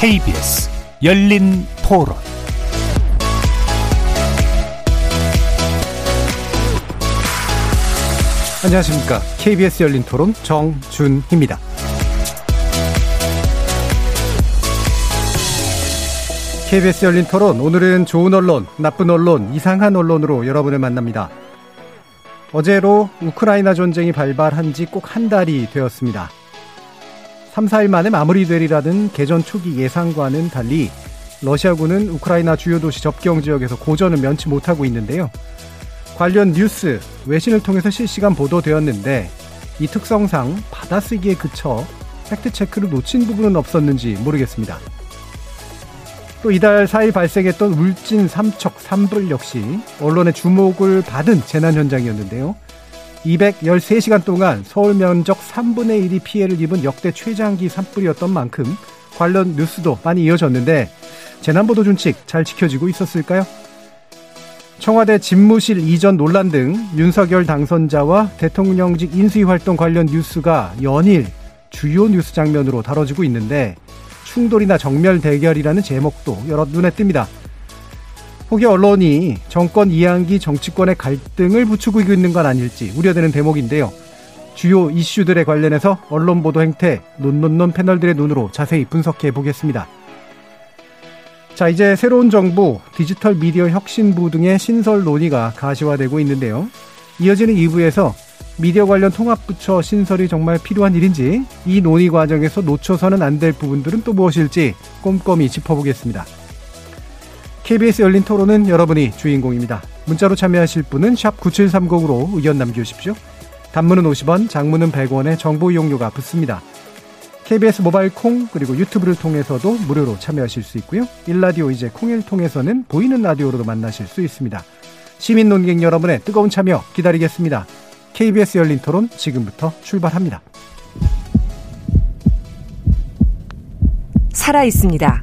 KBS 열린 토론. 안녕하십니까. KBS 열린 토론 정준희입니다. KBS 열린 토론, 오늘은 좋은 언론, 나쁜 언론, 이상한 언론으로 여러분을 만납니다. 어제로 우크라이나 전쟁이 발발한 지 꼭 한 달이 되었습니다. 3, 4일 만에 마무리되리라는 개전 초기 예상과는 달리 러시아군은 우크라이나 주요 도시 접경 지역에서 고전을 면치 못하고 있는데요. 관련 뉴스, 외신을 통해서 실시간 보도되었는데 이 특성상 받아쓰기에 그쳐 팩트체크를 놓친 부분은 없었는지 모르겠습니다. 또 이달 4일 발생했던 울진 삼척 산불 역시 언론의 주목을 받은 재난 현장이었는데요. 213시간 동안 서울 면적 3분의 1이 피해를 입은 역대 최장기 산불이었던 만큼 관련 뉴스도 많이 이어졌는데 재난보도 준칙 잘 지켜지고 있었을까요? 청와대 집무실 이전 논란 등 윤석열 당선자와 대통령직 인수위 활동 관련 뉴스가 연일 주요 뉴스 장면으로 다뤄지고 있는데 충돌이나 정멸 대결이라는 제목도 여러 눈에 띕니다. 혹여 언론이 정권 이양기 정치권의 갈등을 부추기고 있는 건 아닐지 우려되는 대목인데요. 주요 이슈들에 관련해서 언론 보도 행태, 논논논 패널들의 눈으로 자세히 분석해 보겠습니다. 자, 이제 새로운 정부, 디지털 미디어 혁신부 등의 신설 논의가 가시화되고 있는데요. 이어지는 2부에서 미디어 관련 통합부처 신설이 정말 필요한 일인지, 이 논의 과정에서 놓쳐서는 안 될 부분들은 또 무엇일지 꼼꼼히 짚어보겠습니다. KBS 열린 토론은 여러분이 주인공입니다. 문자로 참여하실 분은 샵 9730으로 의견 남겨주십시오. 단문은 50원, 장문은 100원의 정보 이용료가 붙습니다. KBS 모바일 콩 그리고 유튜브를 통해서도 무료로 참여하실 수 있고요. 일라디오 이제 콩을 통해서는 보이는 라디오로도 만나실 수 있습니다. 시민 논객 여러분의 뜨거운 참여 기다리겠습니다. KBS 열린 토론 지금부터 출발합니다. 살아있습니다.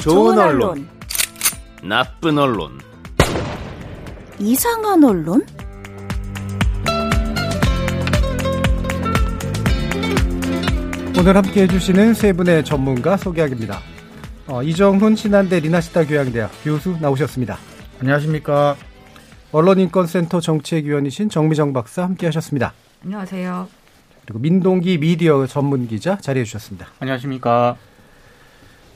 좋은 언론, 나쁜 언론, 이상한 언론? 오늘 함께 해주시는 세 분의 전문가 소개하기입니다. 이정훈 신한대 리나시타 교양대학 교수 나오셨습니다. 안녕하십니까. 언론인권센터 정책위원이신 정미정 박사 함께 하셨습니다. 안녕하세요. 그리고 민동기 미디어 전문기자 자리해 주셨습니다. 안녕하십니까.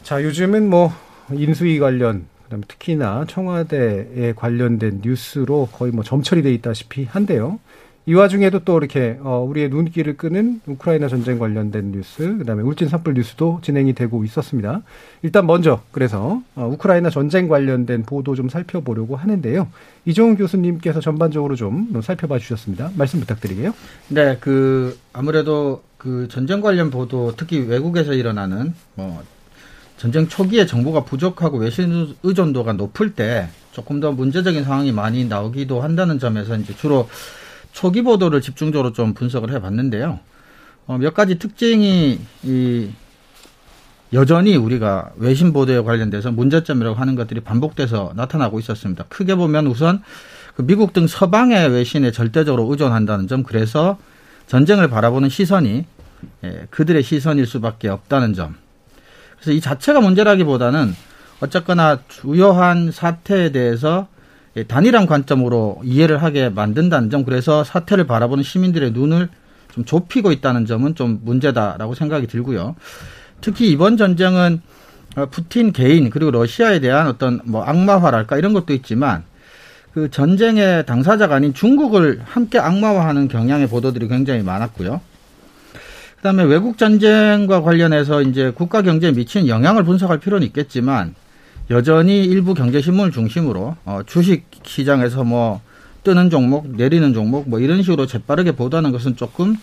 자, 요즘은 뭐 인수위 관련, 그다음에 특히나 청와대에 관련된 뉴스로 거의 뭐 점철이 돼 있다시피 한데요. 이 와중에도 또 이렇게 우리의 눈길을 끄는 우크라이나 전쟁 관련된 뉴스, 그다음에 울진 산불 뉴스도 진행이 되고 있었습니다. 일단 먼저 그래서 우크라이나 전쟁 관련된 보도 좀 살펴보려고 하는데요. 이종훈 교수님께서 전반적으로 좀 살펴봐 주셨습니다. 말씀 부탁드리게요. 네, 아무래도 전쟁 관련 보도, 특히 외국에서 일어나는 전쟁 초기에 정보가 부족하고 외신 의존도가 높을 때 조금 더 문제적인 상황이 많이 나오기도 한다는 점에서 이제 주로 초기 보도를 집중적으로 좀 분석을 해봤는데요. 몇 가지 특징이 여전히 우리가 외신 보도에 관련돼서 문제점이라고 하는 것들이 반복돼서 나타나고 있었습니다. 크게 보면 우선 미국 등 서방의 외신에 절대적으로 의존한다는 점, 그래서 전쟁을 바라보는 시선이 그들의 시선일 수밖에 없다는 점. 그래서 이 자체가 문제라기보다는 어쨌거나 주요한 사태에 대해서 단일한 관점으로 이해를 하게 만든다는 점, 그래서 사태를 바라보는 시민들의 눈을 좀 좁히고 있다는 점은 좀 문제다라고 생각이 들고요. 특히 이번 전쟁은 푸틴 개인 그리고 러시아에 대한 어떤 악마화랄까 이런 것도 있지만 그 전쟁의 당사자가 아닌 중국을 함께 악마화하는 경향의 보도들이 굉장히 많았고요. 그다음에 외국 전쟁과 관련해서 이제 국가 경제에 미치는 영향을 분석할 필요는 있겠지만 여전히 일부 경제 신문을 중심으로 주식 시장에서 뜨는 종목, 내리는 종목 뭐 이런 식으로 재빠르게 보도하는 것은 조금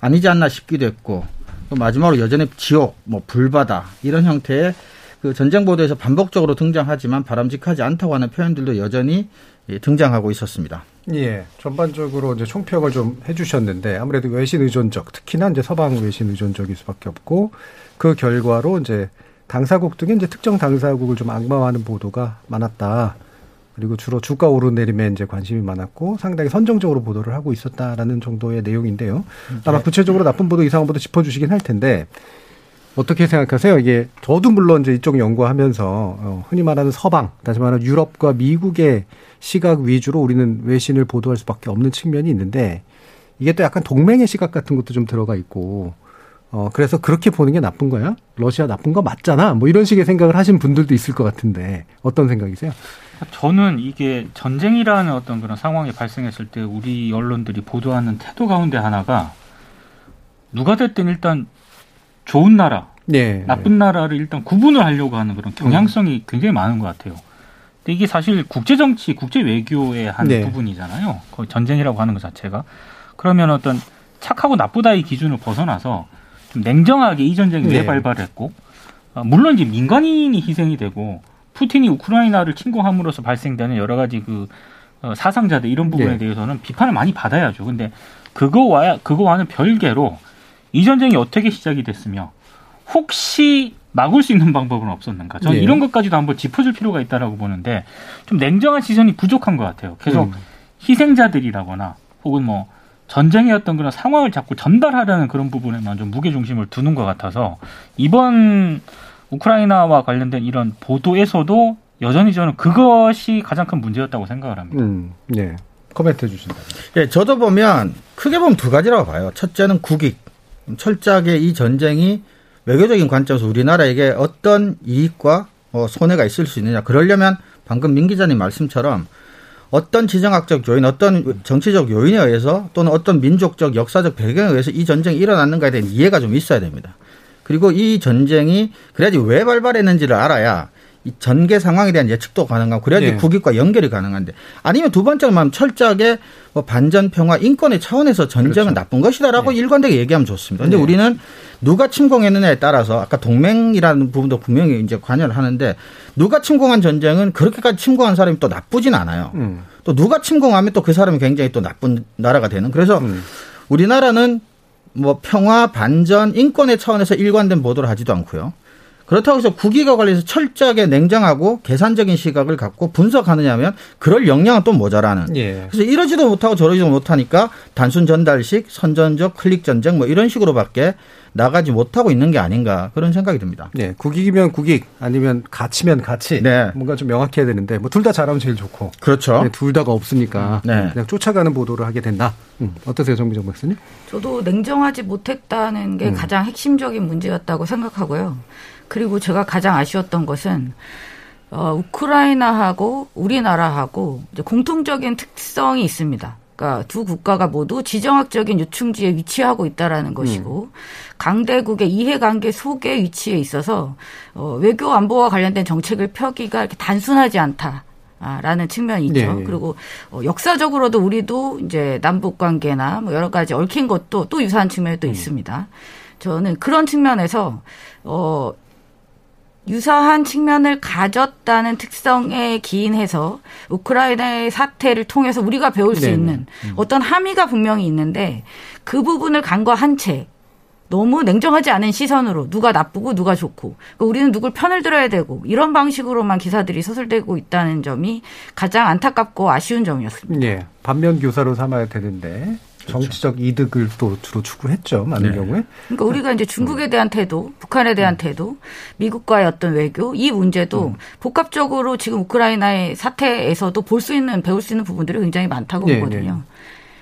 아니지 않나 싶기도 했고, 또 마지막으로 여전히 지옥, 뭐 불바다 이런 형태의 그 전쟁 보도에서 반복적으로 등장하지만 바람직하지 않다고 하는 표현들도 여전히 등장하고 있었습니다. 예, 전반적으로 이제 총평을 좀 해주셨는데 아무래도 외신 의존적, 특히나 이제 서방 외신 의존적일 수밖에 없고 그 결과로 이제 당사국 등의 이제 특정 당사국을 좀 악마화하는 보도가 많았다. 그리고 주로 주가 오르내림에 이제 관심이 많았고 상당히 선정적으로 보도를 하고 있었다라는 정도의 내용인데요. 아마 구체적으로 나쁜 보도, 이상한 보도 짚어주시긴 할 텐데 어떻게 생각하세요? 이게 저도 물론 이제 이쪽 연구하면서 흔히 말하는 서방, 다시 말하는 유럽과 미국의 시각 위주로 우리는 외신을 보도할 수밖에 없는 측면이 있는데 이게 또 약간 동맹의 시각 같은 것도 좀 들어가 있고 그래서 그렇게 보는 게 나쁜 거야? 러시아 나쁜 거 맞잖아? 뭐 이런 식의 생각을 하신 분들도 있을 것 같은데 어떤 생각이세요? 저는 이게 전쟁이라는 어떤 그런 상황이 발생했을 때 우리 언론들이 보도하는 태도 가운데 하나가 누가 됐든 일단 좋은 나라, 네, 나쁜 나라를 일단 구분을 하려고 하는 그런 경향성이 굉장히 많은 것 같아요. 근데 이게 사실 국제정치, 국제외교의 한 부분이잖아요. 거의 전쟁이라고 하는 것 자체가. 그러면 어떤 착하고 나쁘다의 기준을 벗어나서 좀 냉정하게 이 전쟁이 왜 발발했고, 물론 이제 민간인이 희생이 되고 푸틴이 우크라이나를 침공함으로써 발생되는 여러 가지 그 사상자들 이런 부분에 대해서는 비판을 많이 받아야죠. 근데 그거와는 별개로 이 전쟁이 어떻게 시작이 됐으며 혹시 막을 수 있는 방법은 없었는가. 저는 이런 것까지도 한번 짚어줄 필요가 있다라고 보는데 좀 냉정한 시선이 부족한 것 같아요. 계속 희생자들이라거나 혹은 뭐 전쟁의 어떤 그런 상황을 자꾸 전달하려는 그런 부분에만 좀 무게중심을 두는 것 같아서 이번 우크라이나와 관련된 이런 보도에서도 여전히 저는 그것이 가장 큰 문제였다고 생각을 합니다. 네, 코멘트 해주신다면. 예, 저도 보면 크게 보면 두 가지라고 봐요. 첫째는 국익. 철저하게 이 전쟁이 외교적인 관점에서 우리나라에게 어떤 이익과 손해가 있을 수 있느냐. 그러려면 방금 민 기자님 말씀처럼 어떤 지정학적 요인, 어떤 정치적 요인에 의해서 또는 어떤 민족적, 역사적 배경에 의해서 이 전쟁이 일어났는가에 대한 이해가 좀 있어야 됩니다. 그리고 이 전쟁이 그래야지 왜 발발했는지를 알아야 이 전개 상황에 대한 예측도 가능하고 그래야지 국익과 연결이 가능한데, 아니면 두 번째로만 철저하게 뭐 반전, 평화, 인권의 차원에서 전쟁은 나쁜 것이다라고 일관되게 얘기하면 좋습니다. 그런데 우리는 누가 침공했느냐에 따라서 아까 동맹이라는 부분도 분명히 이제 관여를 하는데 누가 침공한 전쟁은 그렇게까지 침공한 사람이 또 나쁘진 않아요. 또 누가 침공하면 또 그 사람이 굉장히 또 나쁜 나라가 되는. 그래서 우리나라는 뭐 평화, 반전, 인권의 차원에서 일관된 보도를 하지도 않고요. 그렇다고 해서 국익과 관련해서 철저하게 냉정하고 계산적인 시각을 갖고 분석하느냐 하면 그럴 역량은 또 모자라는. 그래서 이러지도 못하고 저러지도 못하니까 단순 전달식, 선전적, 클릭 전쟁 뭐 이런 식으로밖에 나가지 못하고 있는 게 아닌가 그런 생각이 듭니다. 네, 국익이면 국익, 아니면 가치면 가치. 네, 뭔가 좀 명확해야 되는데 뭐 둘 다 잘하면 제일 좋고. 그렇죠. 네, 둘 다가 없으니까 그냥 쫓아가는 보도를 하게 된다. 어떠세요, 정미정 박사님? 저도 냉정하지 못했다는 게 가장 핵심적인 문제였다고 생각하고요. 그리고 제가 가장 아쉬웠던 것은 우크라이나하고 우리나라하고 이제 공통적인 특성이 있습니다. 그러니까 두 국가가 모두 지정학적인 유충지에 위치하고 있다라는 것이고 강대국의 이해관계 속에 위치해 있어서 외교 안보와 관련된 정책을 펴기가 이렇게 단순하지 않다라는 측면이 있죠. 네. 그리고 역사적으로도 우리도 이제 남북 관계나 뭐 여러 가지 얽힌 것도 또 유사한 측면이 또 있습니다. 저는 그런 측면에서 유사한 측면을 가졌다는 특성에 기인해서 우크라이나의 사태를 통해서 우리가 배울 수 있는 어떤 함의가 분명히 있는데 그 부분을 간과한 채 너무 냉정하지 않은 시선으로 누가 나쁘고 누가 좋고 그러니까 우리는 누굴 편을 들어야 되고 이런 방식으로만 기사들이 서술되고 있다는 점이 가장 안타깝고 아쉬운 점이었습니다. 네, 반면 교사로 삼아야 되는데. 정치적 이득을 또 주로 추구했죠, 많은 경우에. 그러니까 우리가 이제 중국에 대한 태도, 북한에 대한 태도, 미국과의 어떤 외교, 이 문제도 복합적으로 지금 우크라이나의 사태에서도 볼 수 있는, 배울 수 있는 부분들이 굉장히 많다고 보거든요.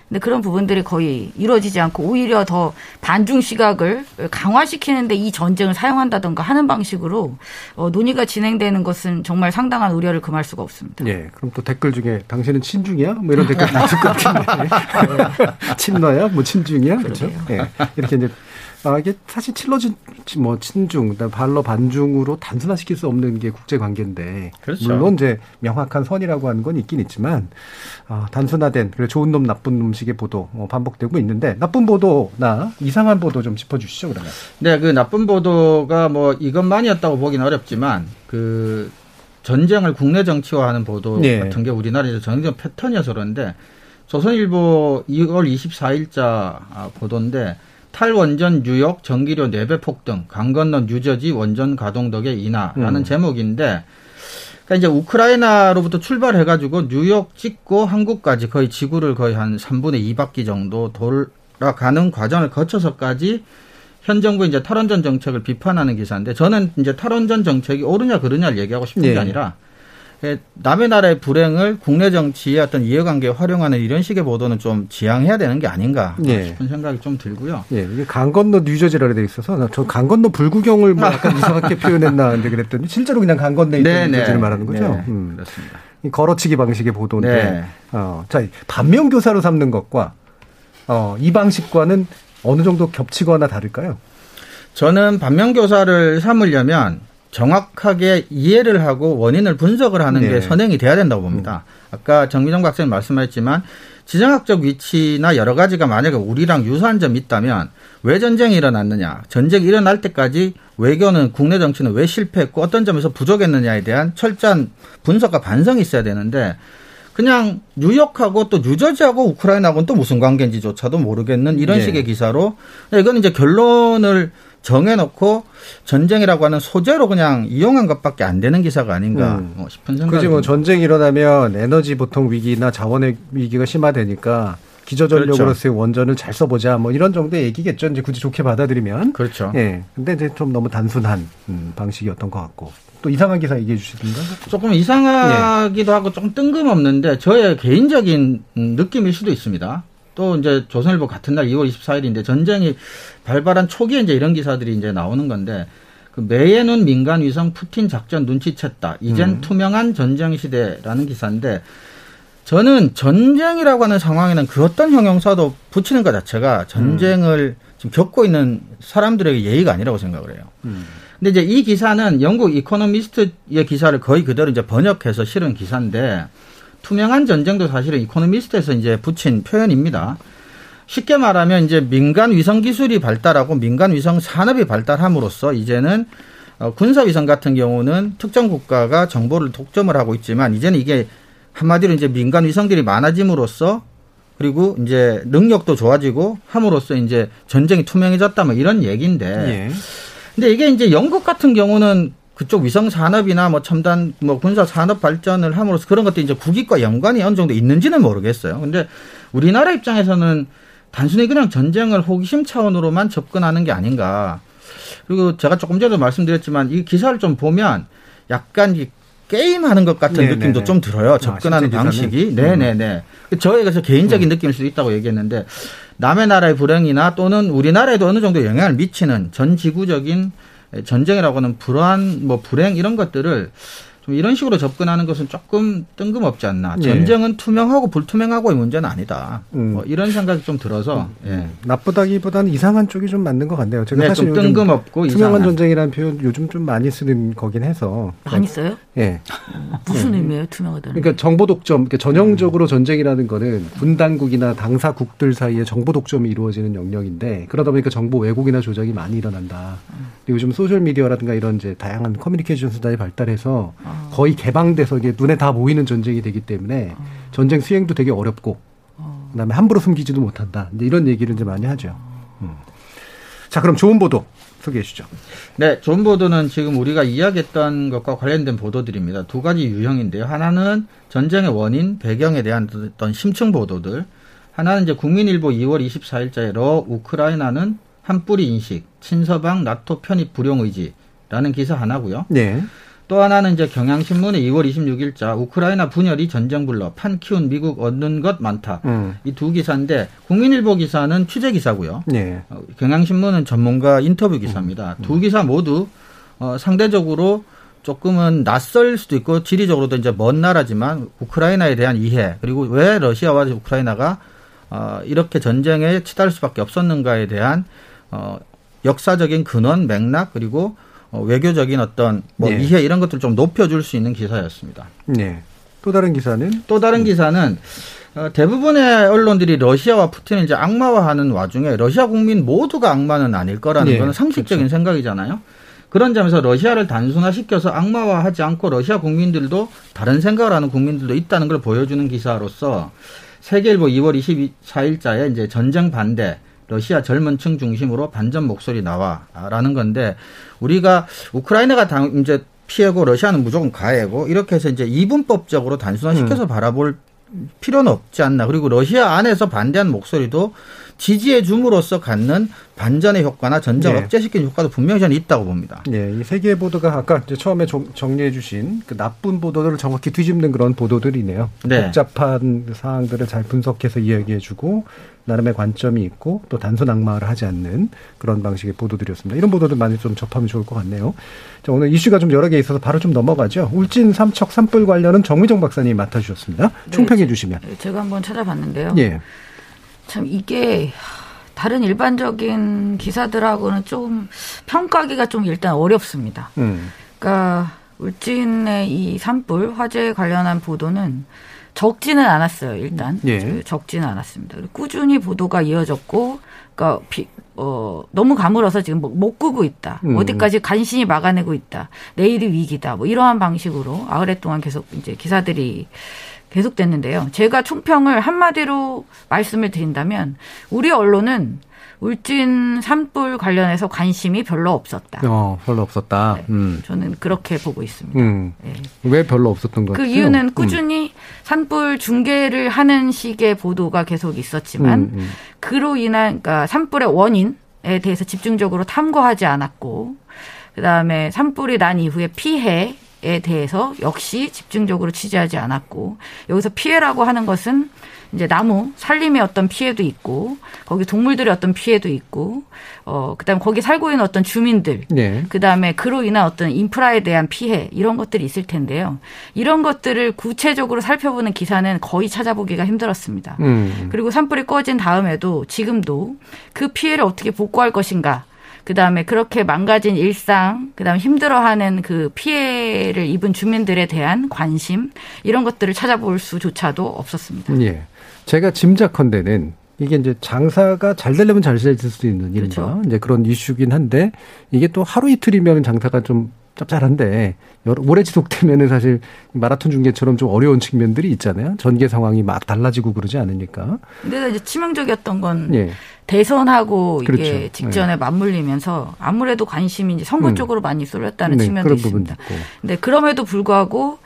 근데 그런 부분들이 거의 이루어지지 않고 오히려 더 반중 시각을 강화시키는데 이 전쟁을 사용한다든가 하는 방식으로 논의가 진행되는 것은 정말 상당한 우려를 금할 수가 없습니다. 네, 그럼 또 댓글 중에 당신은 친중이야? 뭐 이런 댓글 나올 것 같은데. 친노야? 뭐 친중이야? 그렇죠. 네, 이렇게 이제 이게 사실 칠러진 뭐 친중, 발러 반중으로 단순화시킬 수 없는 게 국제 관계인데, 그렇죠. 물론 이제 명확한 선이라고 하는 건 있긴 있지만 단순화된 그래 좋은 놈 나쁜 놈식의 보도 반복되고 있는데 나쁜 보도나 이상한 보도 좀 짚어주시죠 그러면. 네, 그 나쁜 보도가 뭐 이것만이었다고 보긴 어렵지만 그 전쟁을 국내 정치화하는 보도 네. 같은 게 우리나라에서 전쟁 패턴이어서 그런데. 조선일보 2월 24일자 보도인데 탈원전 뉴욕 전기료 4배 폭등 강 건너 뉴저지 원전 가동 덕에 인하라는 제목인데 그러니까 이제 우크라이나로부터 출발해가지고 뉴욕 찍고 한국까지 거의 지구를 거의 한 3분의 2바퀴 정도 돌아가는 과정을 거쳐서까지 현 정부의 이제 탈원전 정책을 비판하는 기사인데 저는 이제 탈원전 정책이 옳으냐 그르냐를 얘기하고 싶은 게 네. 아니라 남의 나라의 불행을 국내 정치의 어떤 이해관계에 활용하는 이런 식의 보도는 좀 지양해야 되는 게 아닌가 예. 싶은 생각이 좀 들고요. 예, 이게 강 건너 뉴저지라고 되어 있어서 저 강 건너 불구경을 뭐 약간 이상하게 표현했나 근데 그랬더니 실제로 그냥 강 건너에 있는 뉴저지를 말하는 거죠. 네, 그렇습니다. 걸어치기 방식의 보도인데, 네. 자 반면교사로 삼는 것과 이 방식과는 어느 정도 겹치거나 다를까요? 저는 반면교사를 삼으려면. 정확하게 이해를 하고 원인을 분석을 하는 네. 게 선행이 돼야 된다고 봅니다. 아까 정미정 박사님 말씀하셨지만 지정학적 위치나 여러 가지가 만약에 우리랑 유사한 점이 있다면 왜 전쟁이 일어났느냐, 전쟁이 일어날 때까지 외교는 국내 정치는 왜 실패했고 어떤 점에서 부족했느냐에 대한 철저한 분석과 반성이 있어야 되는데 그냥 뉴욕하고 또 뉴저지하고 우크라이나하고는 또 무슨 관계인지조차도 모르겠는 이런 네. 식의 기사로 이건 이제 결론을 정해놓고 전쟁이라고 하는 소재로 그냥 이용한 것밖에 안 되는 기사가 아닌가 싶은 생각이 그렇지 뭐 전쟁이 일어나면 에너지 보통 위기나 자원의 위기가 심화되니까 기저전력으로서의 그렇죠. 원전을 잘 써보자 뭐 이런 정도의 얘기겠죠. 이제 굳이 좋게 받아들이면. 그렇죠. 예. 근데 이제 좀 너무 단순한 방식이었던 것 같고. 또 이상한 기사 얘기해 주시던가? 조금 이상하기도 예. 하고 조금 뜬금없는데 저의 개인적인 느낌일 수도 있습니다. 또 이제 조선일보 같은 날 2월 24일인데 전쟁이 발발한 초기에 이제 이런 기사들이 이제 나오는 건데 그 매예눈 민간 위성 푸틴 작전 눈치챘다. 이젠 투명한 전쟁 시대라는 기사인데 저는 전쟁이라고 하는 상황에는 그 어떤 형용사도 붙이는 것 자체가 전쟁을 지금 겪고 있는 사람들에게 예의가 아니라고 생각을 해요. 근데 이제 이 기사는 영국 이코노미스트의 기사를 거의 그대로 이제 번역해서 실은 기사인데 투명한 전쟁도 사실은 이코노미스트에서 이제 붙인 표현입니다. 쉽게 말하면 이제 민간 위성 기술이 발달하고 민간 위성 산업이 발달함으로써 이제는 군사 위성 같은 경우는 특정 국가가 정보를 독점을 하고 있지만 이제는 이게 한마디로 이제 민간 위성들이 많아짐으로써 그리고 이제 능력도 좋아지고 함으로써 이제 전쟁이 투명해졌다 뭐 이런 얘기인데. 예. 근데 이게 이제 영국 같은 경우는 그쪽 위성 산업이나 뭐 첨단 뭐 군사 산업 발전을 함으로써 그런 것들이 이제 국익과 연관이 어느 정도 있는지는 모르겠어요. 근데 우리나라 입장에서는 단순히 그냥 전쟁을 호기심 차원으로만 접근하는 게 아닌가. 그리고 제가 조금 전에도 말씀드렸지만 이 기사를 좀 보면 약간 이 게임하는 것 같은 네네네. 느낌도 좀 들어요. 접근하는 방식이. 네네네. 저에 대해서 개인적인 느낌일 수도 있다고 얘기했는데 남의 나라의 불행이나 또는 우리나라에도 어느 정도 영향을 미치는 전 지구적인 전쟁이라고 하는 불안, 뭐 불행 이런 것들을 좀 이런 식으로 접근하는 것은 조금 뜬금없지 않나. 예. 전쟁은 투명하고 불투명하고의 문제는 아니다. 뭐 이런 생각이 좀 들어서 예. 나쁘다기보다는 이상한 쪽이 좀 맞는 것 같네요. 제가 네, 사실 좀 뜬금없고 투명한 이상한. 전쟁이라는 표현 요즘 좀 많이 쓰는 거긴 해서 많이 써요? 예. 무슨 의미예요, 투명하다는? 그러니까 정보 독점, 그러니까 전형적으로 전쟁이라는 거는 군 당국이나 당사국들 사이에 정보 독점이 이루어지는 영역인데 그러다 보니까 정보 왜곡이나 조작이 많이 일어난다. 요즘 소셜 미디어라든가 이런 이제 다양한 커뮤니케이션 수단이 발달해서 거의 개방돼서 이게 눈에 다 보이는 전쟁이 되기 때문에 전쟁 수행도 되게 어렵고 그다음에 함부로 숨기지도 못한다. 이제 이런 얘기를 이제 많이 하죠. 자, 그럼 좋은 보도. 소개해 주죠. 네, 좋은 보도는 지금 우리가 이야기했던 것과 관련된 보도들입니다. 두 가지 유형인데요. 하나는 전쟁의 원인, 배경에 대한 어떤 심층 보도들. 하나는 이제 국민일보 2월 24일자에 우크라이나는 한 뿌리 인식, 친서방 나토 편입 불용 의지라는 기사 하나고요. 네. 또 하나는 이제 경향신문의 2월 26일자 우크라이나 분열이 전쟁 불러 판 키운 미국 얻는 것 많다. 이 두 기사인데 국민일보 기사는 취재 기사고요. 네. 경향신문은 전문가 인터뷰 기사입니다. 두 기사 모두 상대적으로 조금은 낯설 수도 있고 지리적으로도 이제 먼 나라지만 우크라이나에 대한 이해 그리고 왜 러시아와 우크라이나가 이렇게 전쟁에 치달을 수밖에 없었는가에 대한 역사적인 근원, 맥락, 그리고 외교적인 어떤 네. 이해 이런 것들을 좀 높여줄 수 있는 기사였습니다. 네. 또 다른 기사는? 또 다른 기사는 대부분의 언론들이 러시아와 푸틴을 이제 악마화하는 와중에 러시아 국민 모두가 악마는 아닐 거라는 건 상식적인 그렇죠. 생각이잖아요. 그런 점에서 러시아를 단순화시켜서 악마화하지 않고 러시아 국민들도 다른 생각을 하는 국민들도 있다는 걸 보여주는 기사로서 세계일보 2월 24일자에 이제 전쟁 반대 러시아 젊은 층 중심으로 반전 목소리 나와라는 건데 우리가 우크라이나가 이제 피해고 러시아는 무조건 가해고 이렇게 해서 이제 이분법적으로 단순화시켜서 바라볼 필요는 없지 않나. 그리고 러시아 안에서 반대한 목소리도 지지해 줌으로써 갖는 반전의 효과나 전쟁 네. 억제시키는 효과도 분명히 저는 있다고 봅니다. 네, 이 세계보도가 아까 이제 처음에 정리해 주신 그 나쁜 보도들을 정확히 뒤집는 그런 보도들이네요. 네. 복잡한 사항들을 잘 분석해서 이야기해 주고 나름의 관점이 있고 또 단순 악마화를 하지 않는 그런 방식의 보도들이었습니다. 이런 보도들 많이 좀 접하면 좋을 것 같네요. 자, 오늘 이슈가 좀 여러 개 있어서 바로 좀 넘어가죠. 울진 삼척 산불 관련은 정미정 박사님이 맡아주셨습니다. 총평해 네, 주시면. 제가 한번 찾아봤는데요. 예. 참 이게 다른 일반적인 기사들하고는 좀 평가하기가 좀 일단 어렵습니다. 그러니까 울진의 이 산불 화재 관련한 보도는 적지는 않았어요. 일단 예. 적지는 않았습니다. 꾸준히 보도가 이어졌고 그러니까 너무 가물어서 지금 못 끄고 있다. 어디까지 간신히 막아내고 있다. 내일이 위기다. 뭐 이러한 방식으로 아흘레 동안 계속 이제 기사들이 계속됐는데요. 제가 총평을 한마디로 말씀을 드린다면 우리 언론은 울진 산불 관련해서 관심이 별로 없었다. 별로 없었다. 네, 저는 그렇게 보고 있습니다. 네. 왜 별로 없었던 것 같아요? 그 이유는 꾸준히 산불 중계를 하는 식의 보도가 계속 있었지만 그로 인한 그러니까 산불의 원인에 대해서 집중적으로 탐구하지 않았고 그다음에 산불이 난 이후의 피해 에 대해서 역시 집중적으로 취재하지 않았고 여기서 피해라고 하는 것은 이제 나무 산림의 어떤 피해도 있고 거기 동물들의 어떤 피해도 있고 그다음에 거기 살고 있는 어떤 주민들 네. 그다음에 그로 인한 어떤 인프라에 대한 피해 이런 것들이 있을 텐데요. 이런 것들을 구체적으로 살펴보는 기사는 거의 찾아보기가 힘들었습니다. 그리고 산불이 꺼진 다음에도 지금도 그 피해를 어떻게 복구할 것인가 그다음에 그렇게 망가진 일상, 그다음에 힘들어하는 그 피해를 입은 주민들에 대한 관심 이런 것들을 찾아볼 수조차도 없었습니다. 예, 제가 짐작컨대는 이게 이제 장사가 잘 되려면 잘 될 수도 있는 이른바 그렇죠. 이제 그런 이슈긴 한데 이게 또 하루 이틀이면 장사가 좀 짭짤한데 오래 지속되면은 사실 마라톤 중계처럼 좀 어려운 측면들이 있잖아요. 전개 상황이 막 달라지고 그러지 않으니까. 근데 이제 치명적이었던 건 예. 대선하고 그렇죠. 이게 직전에 예. 맞물리면서 아무래도 관심이 이제 선거 쪽으로 많이 쏠렸다는 네, 측면도 있습니다. 근데 그럼에도 불구하고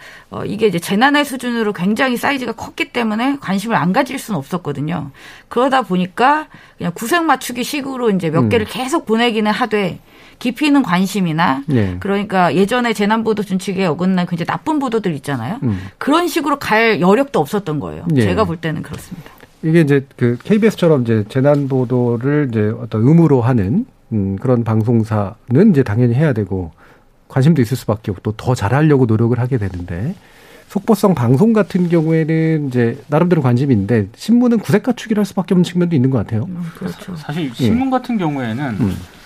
이게 이제 재난의 수준으로 굉장히 사이즈가 컸기 때문에 관심을 안 가질 수는 없었거든요. 그러다 보니까 그냥 구색 맞추기 식으로 이제 몇 개를 계속 보내기는 하되. 깊이 있는 관심이나 네. 그러니까 예전에 재난보도 준칙에 어긋난 굉장히 나쁜 보도들 있잖아요. 그런 식으로 갈 여력도 없었던 거예요. 네. 제가 볼 때는 그렇습니다. 이게 이제 그 KBS처럼 이제 재난보도를 이제 어떤 의무로 하는 그런 방송사는 이제 당연히 해야 되고 관심도 있을 수밖에 없고 더 잘하려고 노력을 하게 되는데 속보성 방송 같은 경우에는 이제 나름대로 관심인데 신문은 구색 가축이라 할 수밖에 없는 측면도 있는 것 같아요. 그렇죠. 사실 신문 같은 경우에는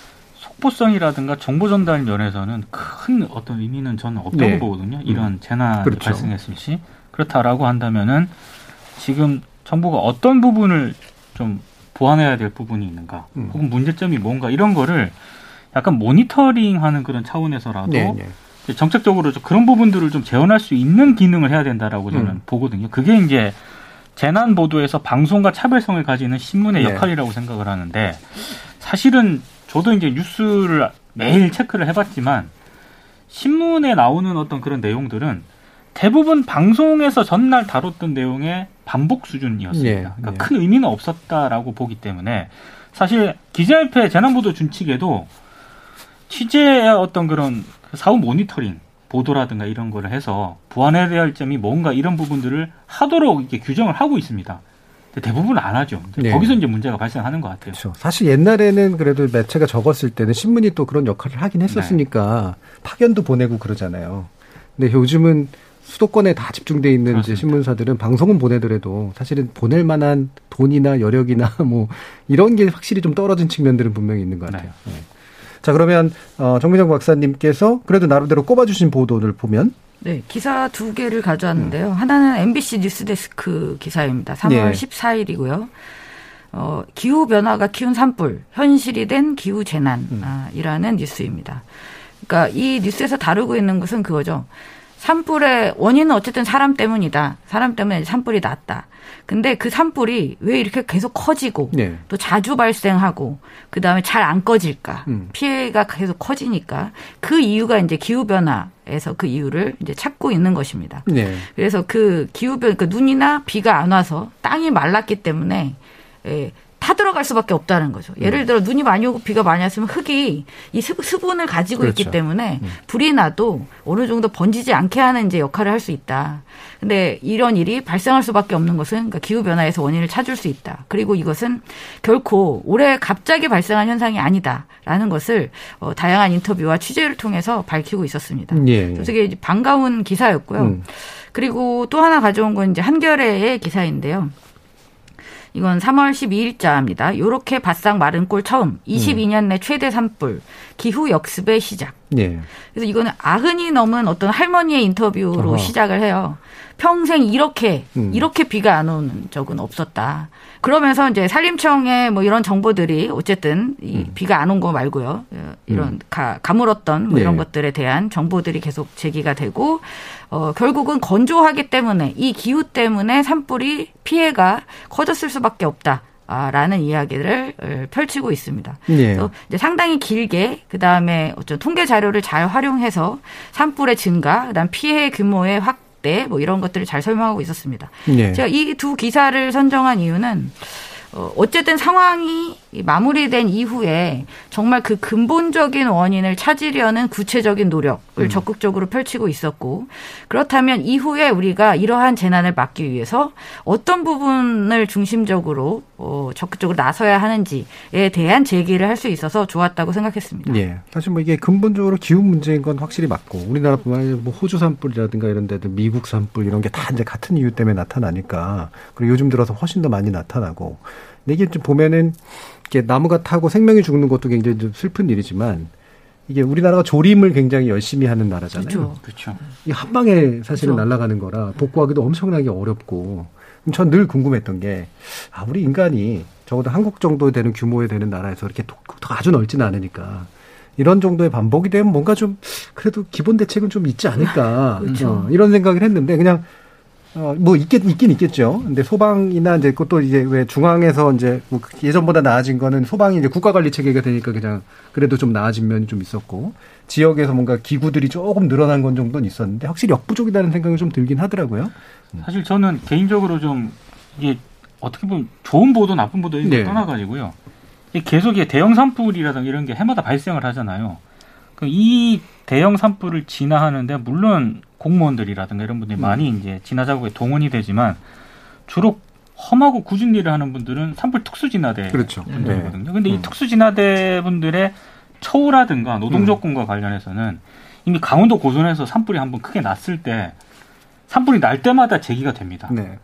속보성이라든가 정보 전달 면에서는 큰 어떤 의미는 저는 없다고 네. 보거든요. 이런 재난이 그렇죠. 발생했을 시 그렇다라고 한다면은 지금 정부가 어떤 부분을 좀 보완해야 될 부분이 있는가, 혹은 문제점이 뭔가 이런 거를 약간 모니터링하는 그런 차원에서라도 네, 네. 정책적으로 그런 부분들을 좀 재원할 수 있는 기능을 해야 된다라고 저는 보거든요. 그게 이제 재난 보도에서 방송과 차별성을 가지는 신문의 네. 역할이라고 생각을 하는데 사실은. 저도 이제 뉴스를 매일 체크를 해봤지만 신문에 나오는 어떤 그런 내용들은 대부분 방송에서 전날 다뤘던 내용의 반복 수준이었습니다. 네, 그러니까 네. 큰 의미는 없었다라고 보기 때문에 사실 기자협회 재난보도 준칙에도 취재의 어떤 그런 사후 모니터링 보도라든가 이런 거를 해서 보완해야 할 점이 뭔가 이런 부분들을 하도록 이렇게 규정을 하고 있습니다. 대부분 안 하죠. 네. 거기서 이제 문제가 발생하는 것 같아요. 그렇죠. 사실 옛날에는 그래도 매체가 적었을 때는 신문이 또 그런 역할을 하긴 했었으니까 네. 파견도 보내고 그러잖아요. 근데 요즘은 수도권에 다 집중돼 있는 이제 신문사들은 방송은 보내더라도 사실은 보낼 만한 돈이나 여력이나 뭐 이런 게 확실히 좀 떨어진 측면들은 분명히 있는 것 같아요. 네. 네. 자, 그러면 정민정 박사님께서 그래도 나름대로 꼽아주신 보도를 보면. 네, 기사 두 개를 가져왔는데요. 하나는 MBC 뉴스데스크 기사입니다. 3월 14일이고요. 기후변화가 키운 산불, 현실이 된 기후재난이라는 뉴스입니다. 그러니까 이 뉴스에서 다루고 있는 것은 그거죠. 산불의 원인은 어쨌든 사람 때문이다. 사람 때문에 산불이 났다. 근데 그 산불이 왜 이렇게 계속 커지고 네. 또 자주 발생하고 그다음에 잘 안 꺼질까. 피해가 계속 커지니까 그 이유가 이제 기후변화에서 그 이유를 이제 찾고 있는 것입니다. 네. 그래서 그 기후변화, 그러니까 눈이나 비가 안 와서 땅이 말랐기 때문에 타들어갈 수밖에 없다는 거죠. 예를 들어 눈이 많이 오고 비가 많이 왔으면 흙이 이 수분을 가지고 그렇죠. 있기 때문에 불이 나도 어느 정도 번지지 않게 하는 이제 역할을 할 수 있다. 그런데 이런 일이 발생할 수밖에 없는 것은 그러니까 기후변화에서 원인을 찾을 수 있다. 그리고 이것은 결코 올해 갑자기 발생한 현상이 아니다라는 것을 다양한 인터뷰와 취재를 통해서 밝히고 있었습니다. 예, 예. 되게 반가운 기사였고요. 그리고 또 하나 가져온 건 이제 한겨레의 기사인데요. 이건 3월 12일자입니다. 요렇게 바싹 마른 꼴 처음. 22년 내 최대 산불. 기후 역습의 시작. 예. 그래서 이거는 90이 넘은 어떤 할머니의 인터뷰로 어허. 시작을 해요. 평생 이렇게 비가 안 오는 적은 없었다. 그러면서 이제 산림청의 뭐 이런 정보들이 어쨌든 이 비가 안 온 거 말고요. 이런 가물었던 뭐 이런 네. 것들에 대한 정보들이 계속 제기가 되고 결국은 건조하기 때문에 이 기후 때문에 산불이 피해가 커졌을 수밖에 없다. 라는 이야기를 펼치고 있습니다. 예. 이제 상당히 길게 그다음에 어떤 통계 자료를 잘 활용해서 산불의 증가, 그다음 피해 규모의 확대 뭐 이런 것들을 잘 설명하고 있었습니다. 예. 제가 이 두 기사를 선정한 이유는 어쨌든 상황이 마무리된 이후에 정말 그 근본적인 원인을 찾으려는 구체적인 노력을 적극적으로 펼치고 있었고 그렇다면 이후에 우리가 이러한 재난을 막기 위해서 어떤 부분을 중심적으로 적극적으로 나서야 하는지에 대한 제기를 할 수 있어서 좋았다고 생각했습니다. 예, 사실 뭐 이게 근본적으로 기후 문제인 건 확실히 맞고 우리나라뿐만 아니라 뭐 호주 산불이라든가 이런 데도 미국 산불 이런 게 다 이제 같은 이유 때문에 나타나니까 그리고 요즘 들어서 훨씬 더 많이 나타나고 이게 좀 보면은 이게 나무가 타고 생명이 죽는 것도 굉장히 좀 슬픈 일이지만 이게 우리나라가 조림을 굉장히 열심히 하는 나라잖아요. 그렇죠. 이 한 방에 사실은 그쵸. 날아가는 거라 복구하기도 엄청나게 어렵고 전 늘 궁금했던 게 우리 인간이 적어도 한국 정도 되는 규모에 되는 나라에서 이렇게 아주 넓지는 않으니까 이런 정도의 반복이 되면 뭔가 좀 그래도 기본 대책은 좀 있지 않을까 이런 생각을 했는데 그냥. 뭐 있긴 있겠죠. 근데 소방이나 이제 그것도 이제 왜 중앙에서 이제 뭐 예전보다 나아진 거는 소방이 이제 국가 관리 체계가 되니까 그냥 그래도 좀 나아진 면이 좀 있었고 지역에서 뭔가 기구들이 조금 늘어난 건 정도는 있었는데 확실히 역부족이라는 생각이 좀 들긴 하더라고요. 사실 저는 개인적으로 좀 이게 어떻게 보면 좋은 보도 나쁜 보도 이런 걸 떠나가지고요. 계속 이게 대형 산불이라든가 이런 게 해마다 발생을 하잖아요. 이 대형 산불을 진화하는데 물론 공무원들이라든가 이런 분들이 많이 이제 진화 작업에 동원이 되지만 주로 험하고 굳은 일을 하는 분들은 산불 특수진화대 그렇죠. 분들이거든요. 그런데 이 특수진화대 분들의 처우라든가 노동조건과 관련해서는 이미 강원도 고선에서 산불이 한번 크게 났을 때 산불이 날 때마다 제기가 됩니다. 네.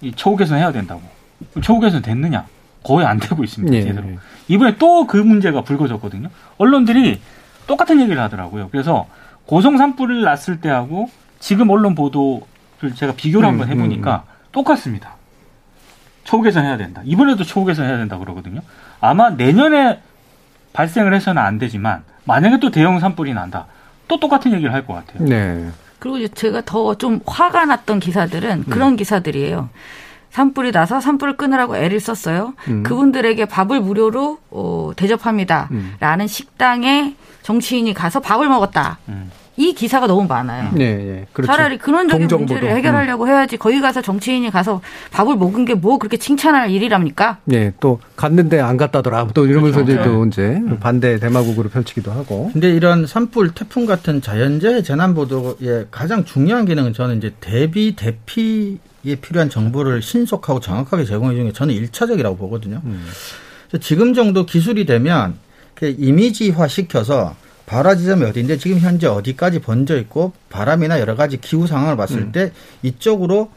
이 처우 개선해야 된다고. 처우 개선 됐느냐? 거의 안 되고 있습니다. 네. 제대로. 이번에 또 그 문제가 불거졌거든요. 언론들이 똑같은 얘기를 하더라고요. 그래서 고성 산불을 났을 때하고 지금 언론 보도를 제가 비교를 한번 해보니까 똑같습니다. 처우 개선해야 된다. 이번에도 처우 개선해야 된다 그러거든요. 아마 내년에 발생을 해서는 안 되지만 만약에 또 대형 산불이 난다. 또 똑같은 얘기를 할 것 같아요. 네. 그리고 제가 더 좀 화가 났던 기사들은 그런 기사들이에요. 산불이 나서 산불을 끄느라고 애를 썼어요. 그분들에게 밥을 무료로 대접합니다. 라는 식당에 정치인이 가서 밥을 먹었다. 이 기사가 너무 많아요. 네, 네. 그렇죠. 차라리 근원적인 문제를 해결하려고 해야지 거기 가서 정치인이 가서 밥을 먹은 게 뭐 그렇게 칭찬할 일이랍니까? 네, 또 갔는데 안 갔다더라. 또 이러면서 그렇죠. 또 이제 반대 대마국으로 펼치기도 하고. 근데 이런 산불, 태풍 같은 자연재해 재난 보도의 가장 중요한 기능은 저는 이제 대비, 대피에 필요한 정보를 신속하고 정확하게 제공해 주는 게 저는 1차적이라고 보거든요. 지금 정도 기술이 되면 이미지화시켜서 발화 지점이 어디인데 지금 현재 어디까지 번져 있고 바람이나 여러 가지 기후 상황을 봤을 때 이쪽으로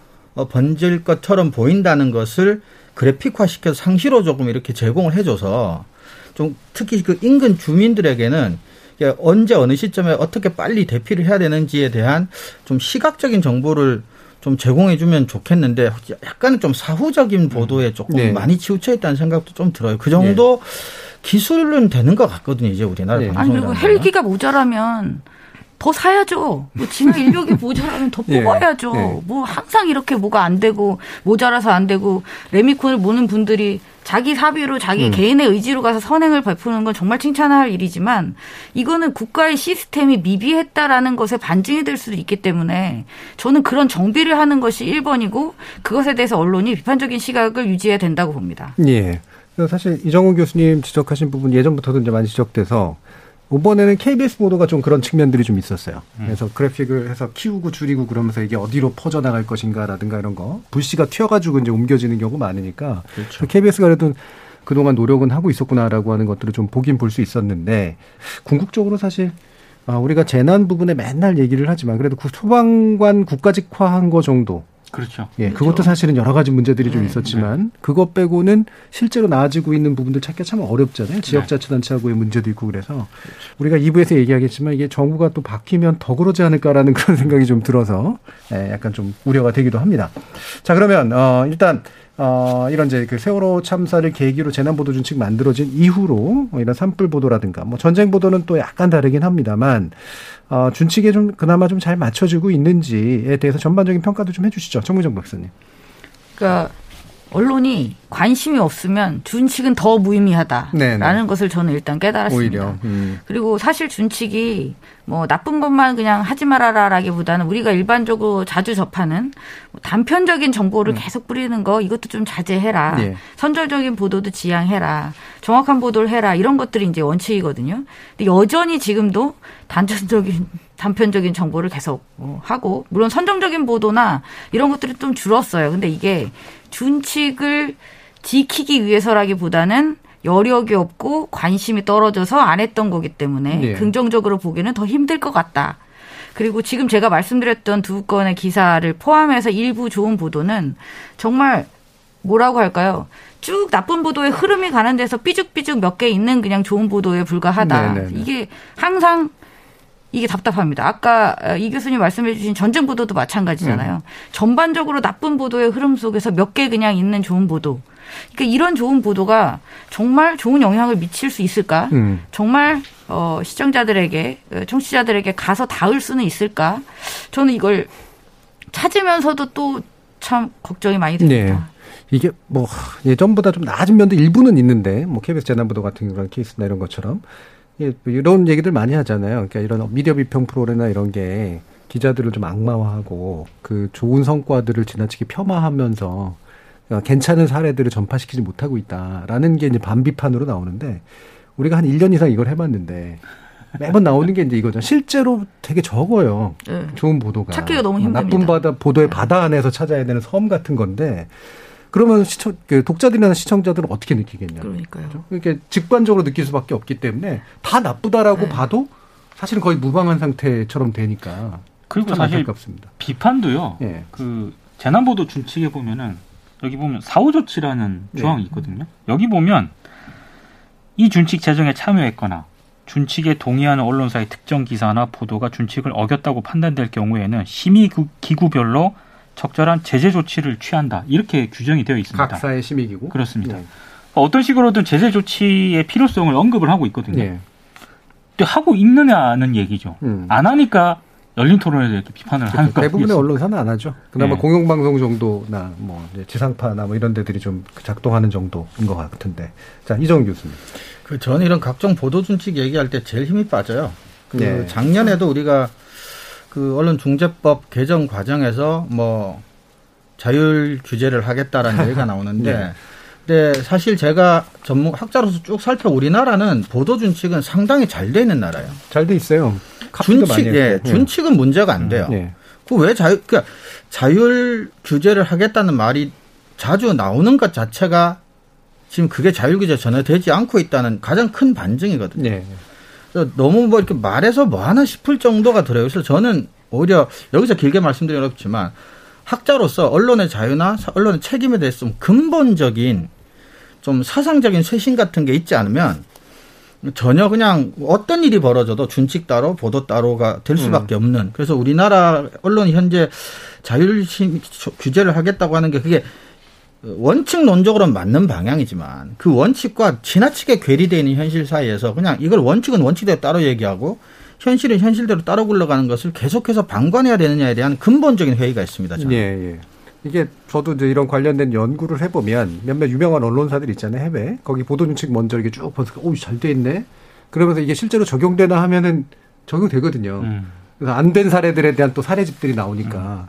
번질 것처럼 보인다는 것을 그래픽화시켜서 상시로 조금 이렇게 제공을 해줘서 좀 특히 그 인근 주민들에게는 언제 어느 시점에 어떻게 빨리 대피를 해야 되는지에 대한 좀 시각적인 정보를 좀 제공해주면 좋겠는데 약간 좀 사후적인 보도에 조금 네. 많이 치우쳐 있다는 생각도 좀 들어요. 그 정도 네. 기술은 되는 것 같거든요. 이제 우리나라 네. 방송이. 아니 그리고 헬기가 모자라면 더 사야죠. 뭐 지금 인력이 모자라면 더 뽑아야죠. 네. 뭐 항상 이렇게 뭐가 안 되고 모자라서 안 되고 레미콘을 모는 분들이 자기 사비로 자기 개인의 의지로 가서 선행을 베푸는 건 정말 칭찬할 일이지만 이거는 국가의 시스템이 미비했다라는 것에 반증이 될 수도 있기 때문에 저는 그런 정비를 하는 것이 1번이고 그것에 대해서 언론이 비판적인 시각을 유지해야 된다고 봅니다. 예. 사실 이정훈 교수님 지적하신 부분 예전부터도 이제 많이 지적돼서 이번에는 KBS 보도가 좀 그런 측면들이 좀 있었어요. 그래서 그래픽을 해서 키우고 줄이고 그러면서 이게 어디로 퍼져나갈 것인가라든가 이런 거. 불씨가 튀어가지고 이제 옮겨지는 경우 많으니까. 그렇죠. KBS가 그래도 그동안 노력은 하고 있었구나라고 하는 것들을 좀 보긴 볼 수 있었는데, 궁극적으로 사실, 우리가 재난 부분에 맨날 얘기를 하지만 그래도 소방관 국가직화한 거 정도. 그렇죠. 예, 그렇죠. 그것도 사실은 여러 가지 문제들이 좀 있었지만 그것 빼고는 실제로 나아지고 있는 부분들 찾기가 참 어렵잖아요. 지역자치단체하고의 문제도 있고 그래서 그렇죠. 우리가 2부에서 얘기하겠지만 이게 정부가 또 바뀌면 더 그러지 않을까라는 그런 생각이 좀 들어서 약간 좀 우려가 되기도 합니다. 자 그러면 일단 이런 이제 그 세월호 참사를 계기로 재난보도준 측 만들어진 이후로 이런 산불 보도라든가 뭐 전쟁 보도는 또 약간 다르긴 합니다만 준칙에 좀 그나마 좀 잘 맞춰지고 있는지에 대해서 전반적인 평가도 좀 해주시죠. 정무정 박사님. 그러니까 언론이 관심이 없으면 준칙은 더 무의미하다라는 네네. 것을 저는 일단 깨달았습니다. 오히려. 그리고 사실 준칙이 뭐 나쁜 것만 그냥 하지 말아라라기보다는 우리가 일반적으로 자주 접하는 단편적인 정보를 계속 뿌리는 거 이것도 좀 자제해라. 네. 선절적인 보도도 지양해라. 정확한 보도를 해라. 이런 것들이 이제 원칙이거든요. 근데 여전히 지금도 단편적인 정보를 계속 하고 물론 선정적인 보도나 이런 것들이 좀 줄었어요. 근데 이게 준칙을 지키기 위해서라기보다는 여력이 없고 관심이 떨어져서 안 했던 거기 때문에 네. 긍정적으로 보기는 더 힘들 것 같다. 그리고 지금 제가 말씀드렸던 두 건의 기사를 포함해서 일부 좋은 보도는 정말 뭐라고 할까요? 쭉 나쁜 보도의 흐름이 가는 데서 삐죽삐죽 몇 개 있는 그냥 좋은 보도에 불과하다. 네, 네, 네. 이게 항상 이게 답답합니다. 아까 이 교수님 말씀해 주신 전쟁 보도도 마찬가지잖아요. 전반적으로 나쁜 보도의 흐름 속에서 몇 개 그냥 있는 좋은 보도. 그러니까 이런 좋은 보도가 정말 좋은 영향을 미칠 수 있을까? 정말 시청자들에게, 청취자들에게 가서 닿을 수는 있을까? 저는 이걸 찾으면서도 또 참 걱정이 많이 됩니다. 네. 이게 뭐 예전보다 좀 나아진 면도 일부는 있는데 뭐 KBS 재난보도 같은 그런 케이스나 이런 것처럼 이런 얘기들 많이 하잖아요. 그러니까 이런 미디어 비평 프로그램이나 이런 게 기자들을 좀 악마화하고 그 좋은 성과들을 지나치게 폄하하면서 괜찮은 사례들을 전파시키지 못하고 있다라는 게 이제 반비판으로 나오는데 우리가 한 1년 이상 이걸 해봤는데 매번 나오는 게 이제 이거죠. 실제로 되게 적어요. 네. 좋은 보도가. 찾기가 너무 힘듭니다. 나쁜 바다, 보도의 바다 안에서 찾아야 되는 섬 같은 건데 그러면 독자들이나 시청자들은 어떻게 느끼겠냐. 그러니까요. 그렇죠? 그러니까 직관적으로 느낄 수밖에 없기 때문에 다 나쁘다라고 네. 봐도 사실은 거의 무방한 상태처럼 되니까. 그리고 사실 안타깝습니다. 비판도요. 네. 그 재난보도 준칙에 보면은 여기 보면 사후조치라는 조항이 있거든요. 여기 보면 이 준칙 제정에 참여했거나 준칙에 동의하는 언론사의 특정 기사나 보도가 준칙을 어겼다고 판단될 경우에는 심의기구별로 적절한 제재 조치를 취한다. 이렇게 규정이 되어 있습니다. 각사의 심의기구? 그렇습니다. 네. 어떤 식으로든 제재 조치의 필요성을 언급을 하고 있거든요. 네. 근데 하고 있느냐는 얘기죠. 안 하니까 열린 토론에서 이렇게 비판을 그렇죠. 하는 것 같습니다. 대부분의 언론사는 안 하죠. 그나마 네. 공영방송 정도나 뭐 지상파나 뭐 이런 데들이 좀 작동하는 정도인 것 같은데. 자, 이정훈 교수님. 저는 이런 각종 보도준칙 얘기할 때 제일 힘이 빠져요. 네. 작년에도 우리가 그 언론중재법 개정 과정에서 뭐 자율 규제를 하겠다라는 얘기가 나오는데 네. 근데 사실 제가 전문 학자로서 쭉 우리나라는 보도준칙은 상당히 잘 돼 있는 나라예요. 잘 돼 있어요. 준칙은 문제가 안 돼요. 네. 그 왜 자율 규제를 하겠다는 말이 자주 나오는 것 자체가 지금 그게 자율 규제 전혀 되지 않고 있다는 가장 큰 반증이거든요. 네. 너무 뭐 이렇게 말해서 뭐 하나 싶을 정도가 들어요. 그래서 저는 오히려 여기서 길게 말씀드리긴 어렵지만 학자로서 언론의 자유나 언론의 책임에 대해서 좀 근본적인 좀 사상적인 쇄신 같은 게 있지 않으면 전혀 그냥 어떤 일이 벌어져도 준칙 따로 보도 따로가 될 수밖에 없는. 그래서 우리나라 언론이 현재 자율심 규제를 하겠다고 하는 게 그게 원칙론적으로는 맞는 방향이지만 그 원칙과 지나치게 괴리되어 있는 현실 사이에서 그냥 이걸 원칙은 원칙대로 따로 얘기하고 현실은 현실대로 따로 굴러가는 것을 계속해서 방관해야 되느냐에 대한 근본적인 회의가 있습니다. 저는. 예, 예. 이게 저도 이제 이런 관련된 연구를 해보면 몇몇 유명한 언론사들 있잖아요. 해외. 거기 보도준칙 먼저 이렇게 쭉 보면서 오, 잘 돼 있네. 그러면서 이게 실제로 적용되나 하면은 적용되거든요. 그래서 안 된 사례들에 대한 또 사례집들이 나오니까.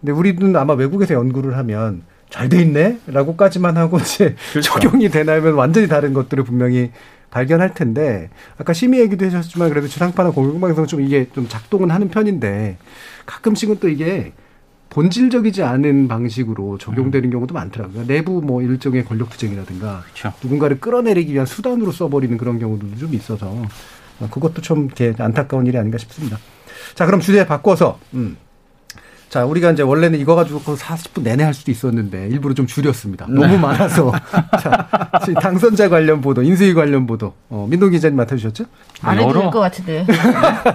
근데 우리는 아마 외국에서 연구를 하면 잘 돼 있네? 라고까지만 하고 이제 그렇죠. 적용이 되나 하면 완전히 다른 것들을 분명히 발견할 텐데 아까 심의 얘기도 하셨지만 그래도 지상파나 공영방송은 좀 이게 좀 작동은 하는 편인데 가끔씩은 또 이게 본질적이지 않은 방식으로 적용되는 경우도 많더라고요. 내부 뭐 일종의 권력 투쟁이라든가 그렇죠. 누군가를 끌어내리기 위한 수단으로 써버리는 그런 경우들도 좀 있어서 그것도 좀 안타까운 일이 아닌가 싶습니다. 자, 그럼 주제 바꿔서 자, 우리가 이제 원래는 이거 가지고 40분 내내 할 수도 있었는데 일부러 좀 줄였습니다. 너무 네. 많아서. 자, 당선자 관련 보도, 인수위 관련 보도. 민동 기자님 맡아주셨죠? 안 해도 될 것 같은데.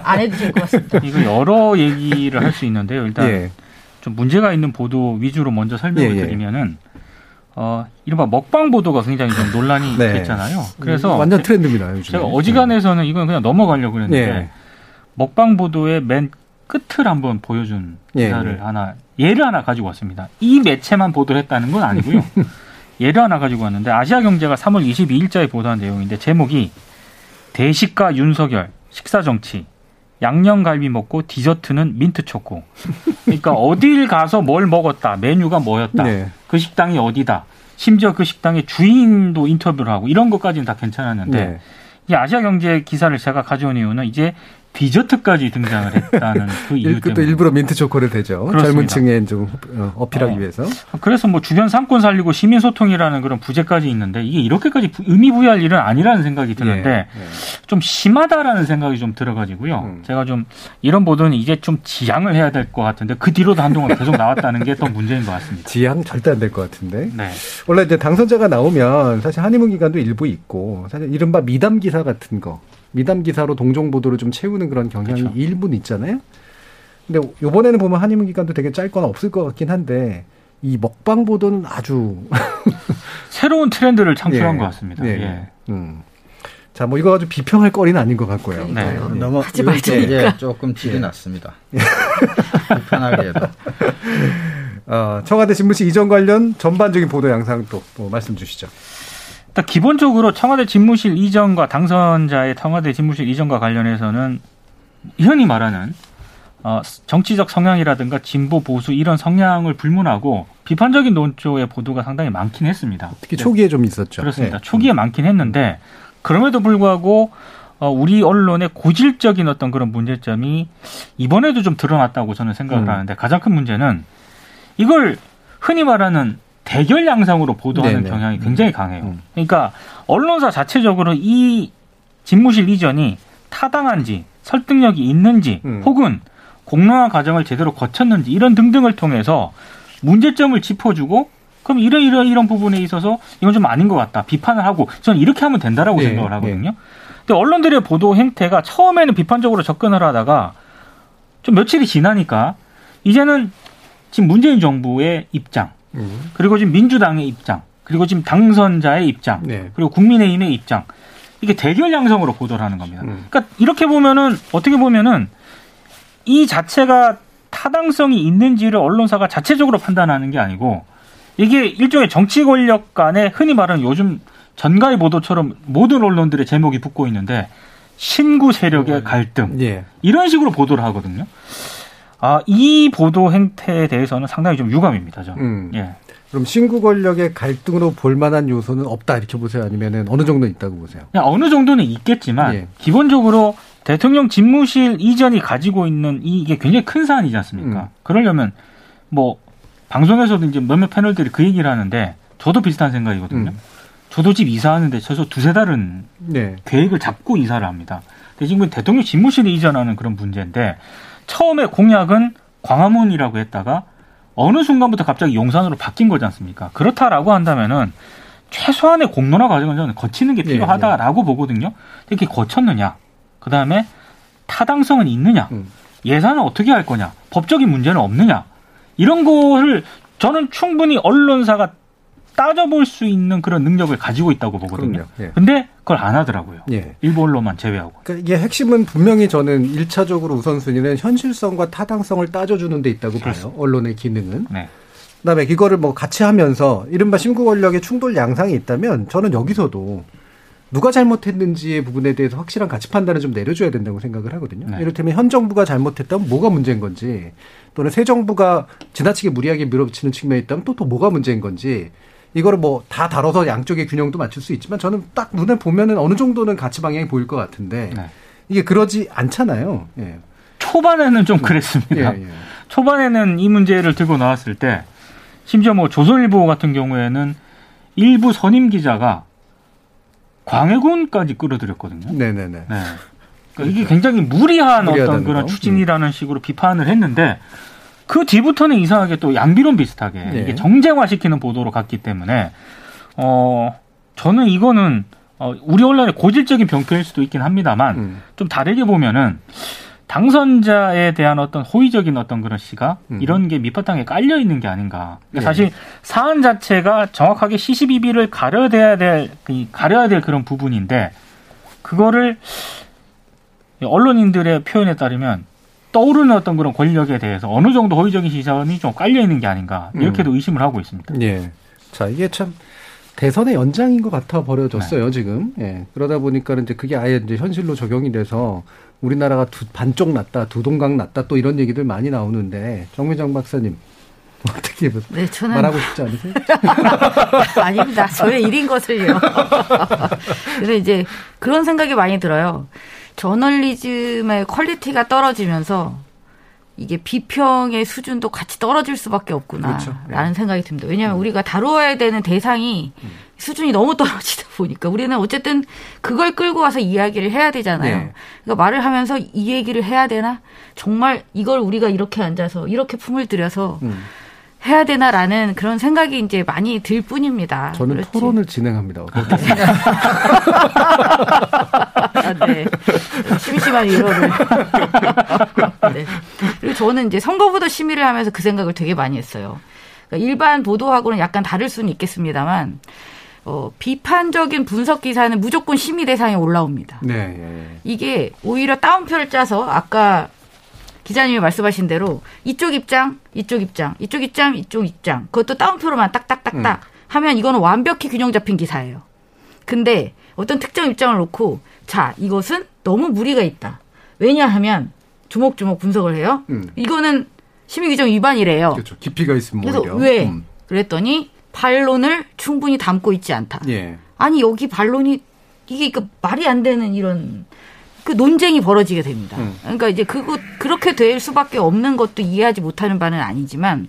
안 해도 될 것 같습니다. 이거 여러 얘기를 할 수 있는데요. 일단 예. 좀 문제가 있는 보도 위주로 먼저 설명을 예, 예. 드리면은 이른바 먹방 보도가 굉장히 좀 논란이 네. 됐잖아요. 그래서 완전 트렌드입니다. 요즘에. 제가 어지간해서는 이건 그냥 넘어가려고 그랬는데 예. 먹방 보도의 맨 끝을 한번 보여준 기사를 예. 하나, 예를 하나 가지고 왔습니다. 이 매체만 보도를 했다는 건 아니고요. 예를 하나 가지고 왔는데 아시아경제가 3월 22일자에 보도한 내용인데 제목이 대식가 윤석열, 식사정치, 양념갈비 먹고 디저트는 민트초코. 그러니까 어딜 가서 뭘 먹었다, 메뉴가 뭐였다, 네. 그 식당이 어디다, 심지어 그 식당의 주인도 인터뷰를 하고 이런 것까지는 다 괜찮았는데 네. 이 아시아경제 기사를 제가 가져온 이유는 이제 디저트까지 등장을 했다는 그 이유 때문에. 일부러 민트초코를 대죠. 그렇습니다. 젊은 층에 좀 어필하기 위해서. 그래서 뭐 주변 상권 살리고 시민소통이라는 그런 부제까지 있는데 이게 이렇게까지 의미 부여할 일은 아니라는 생각이 드는데 예, 예. 좀 심하다라는 생각이 좀 들어가지고요. 제가 좀 이런 보도는 이제 좀 지양을 해야 될 것 같은데 그 뒤로도 한동안 계속 나왔다는 게 또 문제인 것 같습니다. 지양 절대 안 될 것 같은데. 네. 원래 이제 당선자가 나오면 사실 한의문 기간도 일부 있고 사실 이른바 미담 기사 같은 거. 미담 기사로 동종 보도를 좀 채우는 그런 경향이 그렇죠. 일부는 있잖아요. 근데 요번에는 보면 한의문 기간도 되게 짧거나 없을 것 같긴 한데 이 먹방 보도는 아주 새로운 트렌드를 창출한 예. 것 같습니다. 예. 예. 자, 뭐 이거 아주 비평할 거리는 아닌 것 같고요. 네. 네. 너무 하지 말자니까 조금 질이 예. 났습니다. 불편하게도. 청와대 집무실 이전 관련 전반적인 보도 양상 또 말씀 주시죠. 일단 기본적으로 청와대 집무실 이전과 당선자의 청와대 집무실 이전과 관련해서는 흔히 말하는 정치적 성향이라든가 진보 보수 이런 성향을 불문하고 비판적인 논조의 보도가 상당히 많긴 했습니다. 특히 초기에 좀 있었죠. 그렇습니다. 네. 초기에 많긴 했는데 그럼에도 불구하고 우리 언론의 고질적인 어떤 그런 문제점이 이번에도 좀 드러났다고 저는 생각을 하는데 가장 큰 문제는 이걸 흔히 말하는 대결 양상으로 보도하는 네네. 경향이 굉장히 강해요. 그러니까 언론사 자체적으로 이 집무실 이전이 타당한지 설득력이 있는지 혹은 공론화 과정을 제대로 거쳤는지 이런 등등을 통해서 문제점을 짚어주고 그럼 이런 부분에 있어서 이건 좀 아닌 것 같다. 비판을 하고 저는 이렇게 하면 된다라고 네, 생각을 하거든요. 네. 근데 언론들의 보도 행태가 처음에는 비판적으로 접근을 하다가 좀 며칠이 지나니까 이제는 지금 문재인 정부의 입장 그리고 지금 민주당의 입장, 그리고 지금 당선자의 입장, 네. 그리고 국민의힘의 입장. 이게 대결 양상으로 보도를 하는 겁니다. 그러니까 이렇게 보면은, 어떻게 보면은 이 자체가 타당성이 있는지를 언론사가 자체적으로 판단하는 게 아니고 이게 일종의 정치 권력 간의 흔히 말하는 요즘 전가의 보도처럼 모든 언론들의 제목이 붙고 있는데 신구 세력의 갈등. 네. 이런 식으로 보도를 하거든요. 이 보도 행태에 대해서는 상당히 좀 유감입니다. 저는. 예. 그럼 신구 권력의 갈등으로 볼 만한 요소는 없다 이렇게 보세요? 아니면 어느 정도 있다고 보세요? 어느 정도는 있겠지만 예. 기본적으로 대통령 집무실 이전이 가지고 있는 이게 굉장히 큰 사안이지 않습니까? 그러려면 뭐 방송에서도 이제 몇몇 패널들이 그 얘기를 하는데 저도 비슷한 생각이거든요. 저도 집 이사하는데 최소 두세 달은 네. 계획을 잡고 이사를 합니다. 근데 지금 대통령 집무실 이전하는 그런 문제인데 처음에 공약은 광화문이라고 했다가 어느 순간부터 갑자기 용산으로 바뀐 거지 않습니까? 그렇다라고 한다면은 최소한의 공론화 과정을 저는 거치는 게 필요하다라고 보거든요. 이렇게 거쳤느냐, 그다음에 타당성은 있느냐, 예산은 어떻게 할 거냐, 법적인 문제는 없느냐, 이런 거를 저는 충분히 언론사가 따져볼 수 있는 그런 능력을 가지고 있다고 보거든요. 그런데 예. 그걸 안 하더라고요. 예. 일부 언론만 제외하고. 그러니까 이게 핵심은 분명히 저는 1차적으로 우선순위는 현실성과 타당성을 따져주는 데 있다고 봐요. 언론의 기능은. 네. 그다음에 이거를 뭐 같이 하면서 이른바 신구 권력의 충돌 양상이 있다면 저는 여기서도 누가 잘못했는지의 부분에 대해서 확실한 가치 판단을 좀 내려줘야 된다고 생각을 하거든요. 네. 이를테면 현 정부가 잘못했다면 뭐가 문제인 건지, 또는 새 정부가 지나치게 무리하게 밀어붙이는 측면이 있다면 또 뭐가 문제인 건지, 이거를 뭐 다 다뤄서 양쪽의 균형도 맞출 수 있지만 저는 딱 눈에 보면은 어느 정도는 가치 방향이 보일 것 같은데 네. 이게 그러지 않잖아요. 예. 초반에는 좀 그랬습니다. 예, 예. 초반에는 이 문제를 들고 나왔을 때 심지어 뭐 조선일보 같은 경우에는 일부 선임 기자가 광해군까지 끌어들였거든요. 네네네. 네. 그러니까 이게 굉장히 무리한 어떤 그런 거. 추진이라는 식으로 비판을 했는데. 그 뒤부터는 이상하게 또 양비론 비슷하게 네. 이게 정쟁화시키는 보도로 갔기 때문에 저는 이거는 우리 언론의 고질적인 병폐일 수도 있긴 합니다만 좀 다르게 보면은 당선자에 대한 어떤 호의적인 어떤 그런 시각 이런 게 밑바탕에 깔려 있는 게 아닌가. 그러니까 사실 사안 자체가 정확하게 시시비비를 가려야 될 그런 부분인데 그거를 언론인들의 표현에 따르면. 떠오르는 어떤 그런 권력에 대해서 어느 정도 호의적인 시선이 좀 깔려 있는 게 아닌가 이렇게도 의심을 하고 있습니다. 예. 자, 이게 참 대선의 연장인 것 같아 버려졌어요 네. 지금. 예. 그러다 보니까 이제 그게 아예 이제 현실로 적용이 돼서 우리나라가 반쪽 났다, 두 동강 났다 또 이런 얘기들 많이 나오는데 정미정 박사님. 어떻게 네, 저는 말하고 싶지 않으세요? 아닙니다. 저의 일인 것을요. 그래서 이제 그런 생각이 많이 들어요. 저널리즘의 퀄리티가 떨어지면서 이게 비평의 수준도 같이 떨어질 수밖에 없구나라는 그렇죠. 생각이 듭니다. 왜냐하면 우리가 다루어야 되는 대상이 수준이 너무 떨어지다 보니까 우리는 어쨌든 그걸 끌고 와서 이야기를 해야 되잖아요. 네. 그러니까 말을 하면서 이 얘기를 해야 되나? 정말 이걸 우리가 이렇게 앉아서 이렇게 품을 들여서 해야 되나라는 그런 생각이 이제 많이 들 뿐입니다. 저는 그렇지. 토론을 진행합니다. 네. 심심한 위로를. 네. 그리고 저는 이제 선거보다 심의를 하면서 그 생각을 되게 많이 했어요. 그러니까 일반 보도하고는 약간 다를 수는 있겠습니다만, 비판적인 분석 기사는 무조건 심의 대상에 올라옵니다. 네. 예. 이게 오히려 따옴표를 짜서 아까 기자님이 말씀하신 대로 이쪽 입장, 그것도 따옴표로만 딱딱딱딱 하면 이거는 완벽히 균형 잡힌 기사예요. 근데 어떤 특정 입장을 놓고 자, 이것은 너무 무리가 있다. 왜냐하면 조목조목 분석을 해요. 이거는 심의규정 위반이래요. 그렇죠. 깊이가 있으면 그래서 오히려. 왜? 그랬더니 반론을 충분히 담고 있지 않다. 예. 아니 여기 반론이 이게 그러니까 말이 안 되는 이런 그 논쟁이 벌어지게 됩니다. 그러니까 이제 그렇게 될 수밖에 없는 것도 이해하지 못하는 바는 아니지만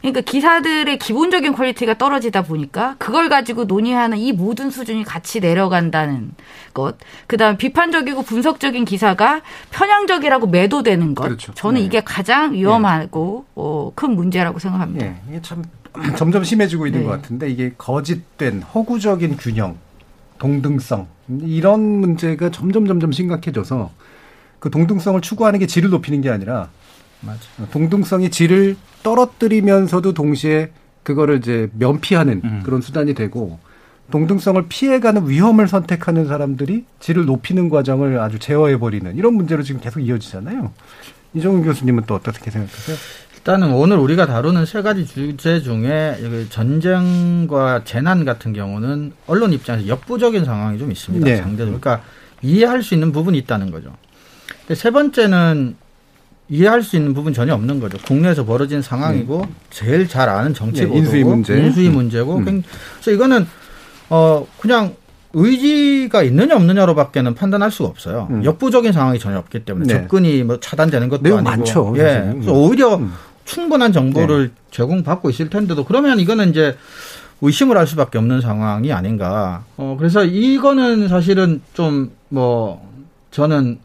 그러니까 기사들의 기본적인 퀄리티가 떨어지다 보니까 그걸 가지고 논의하는 이 모든 수준이 같이 내려간다는 것. 그다음에 비판적이고 분석적인 기사가 편향적이라고 매도되는 것. 그렇죠. 저는 이게 가장 위험하고 큰 문제라고 생각합니다. 네. 이게 참 점점 심해지고 있는 것 같은데 이게 거짓된 허구적인 균형, 동등성 이런 문제가 점점 심각해져서 그 동등성을 추구하는 게 질을 높이는 게 아니라 맞아. 동등성이 질을 떨어뜨리면서도 동시에 그거를 이제 면피하는 그런 수단이 되고 동등성을 피해가는 위험을 선택하는 사람들이 질을 높이는 과정을 아주 제어해버리는 이런 문제로 지금 계속 이어지잖아요. 이종훈 교수님은 또 어떻게 생각하세요? 일단은 오늘 우리가 다루는 세 가지 주제 중에 전쟁과 재난 같은 경우는 언론 입장에서 역부족인 상황이 좀 있습니다. 네. 상대적으로. 그러니까 이해할 수 있는 부분이 있다는 거죠. 근데 세 번째는 이해할 수 있는 부분 전혀 없는 거죠. 국내에서 벌어진 상황이고 제일 잘 아는 정치 보도고 인수위 문제고 그래서 이거는 그냥 의지가 있느냐 없느냐로밖에는 판단할 수가 없어요. 역부족인 상황이 전혀 없기 때문에 접근이 뭐 차단되는 것도 아니고 많죠, 예. 그래서 오히려 충분한 정보를 제공받고 있을 텐데도 그러면 이거는 이제 의심을 할 수밖에 없는 상황이 아닌가. 그래서 이거는 사실은 좀 뭐 저는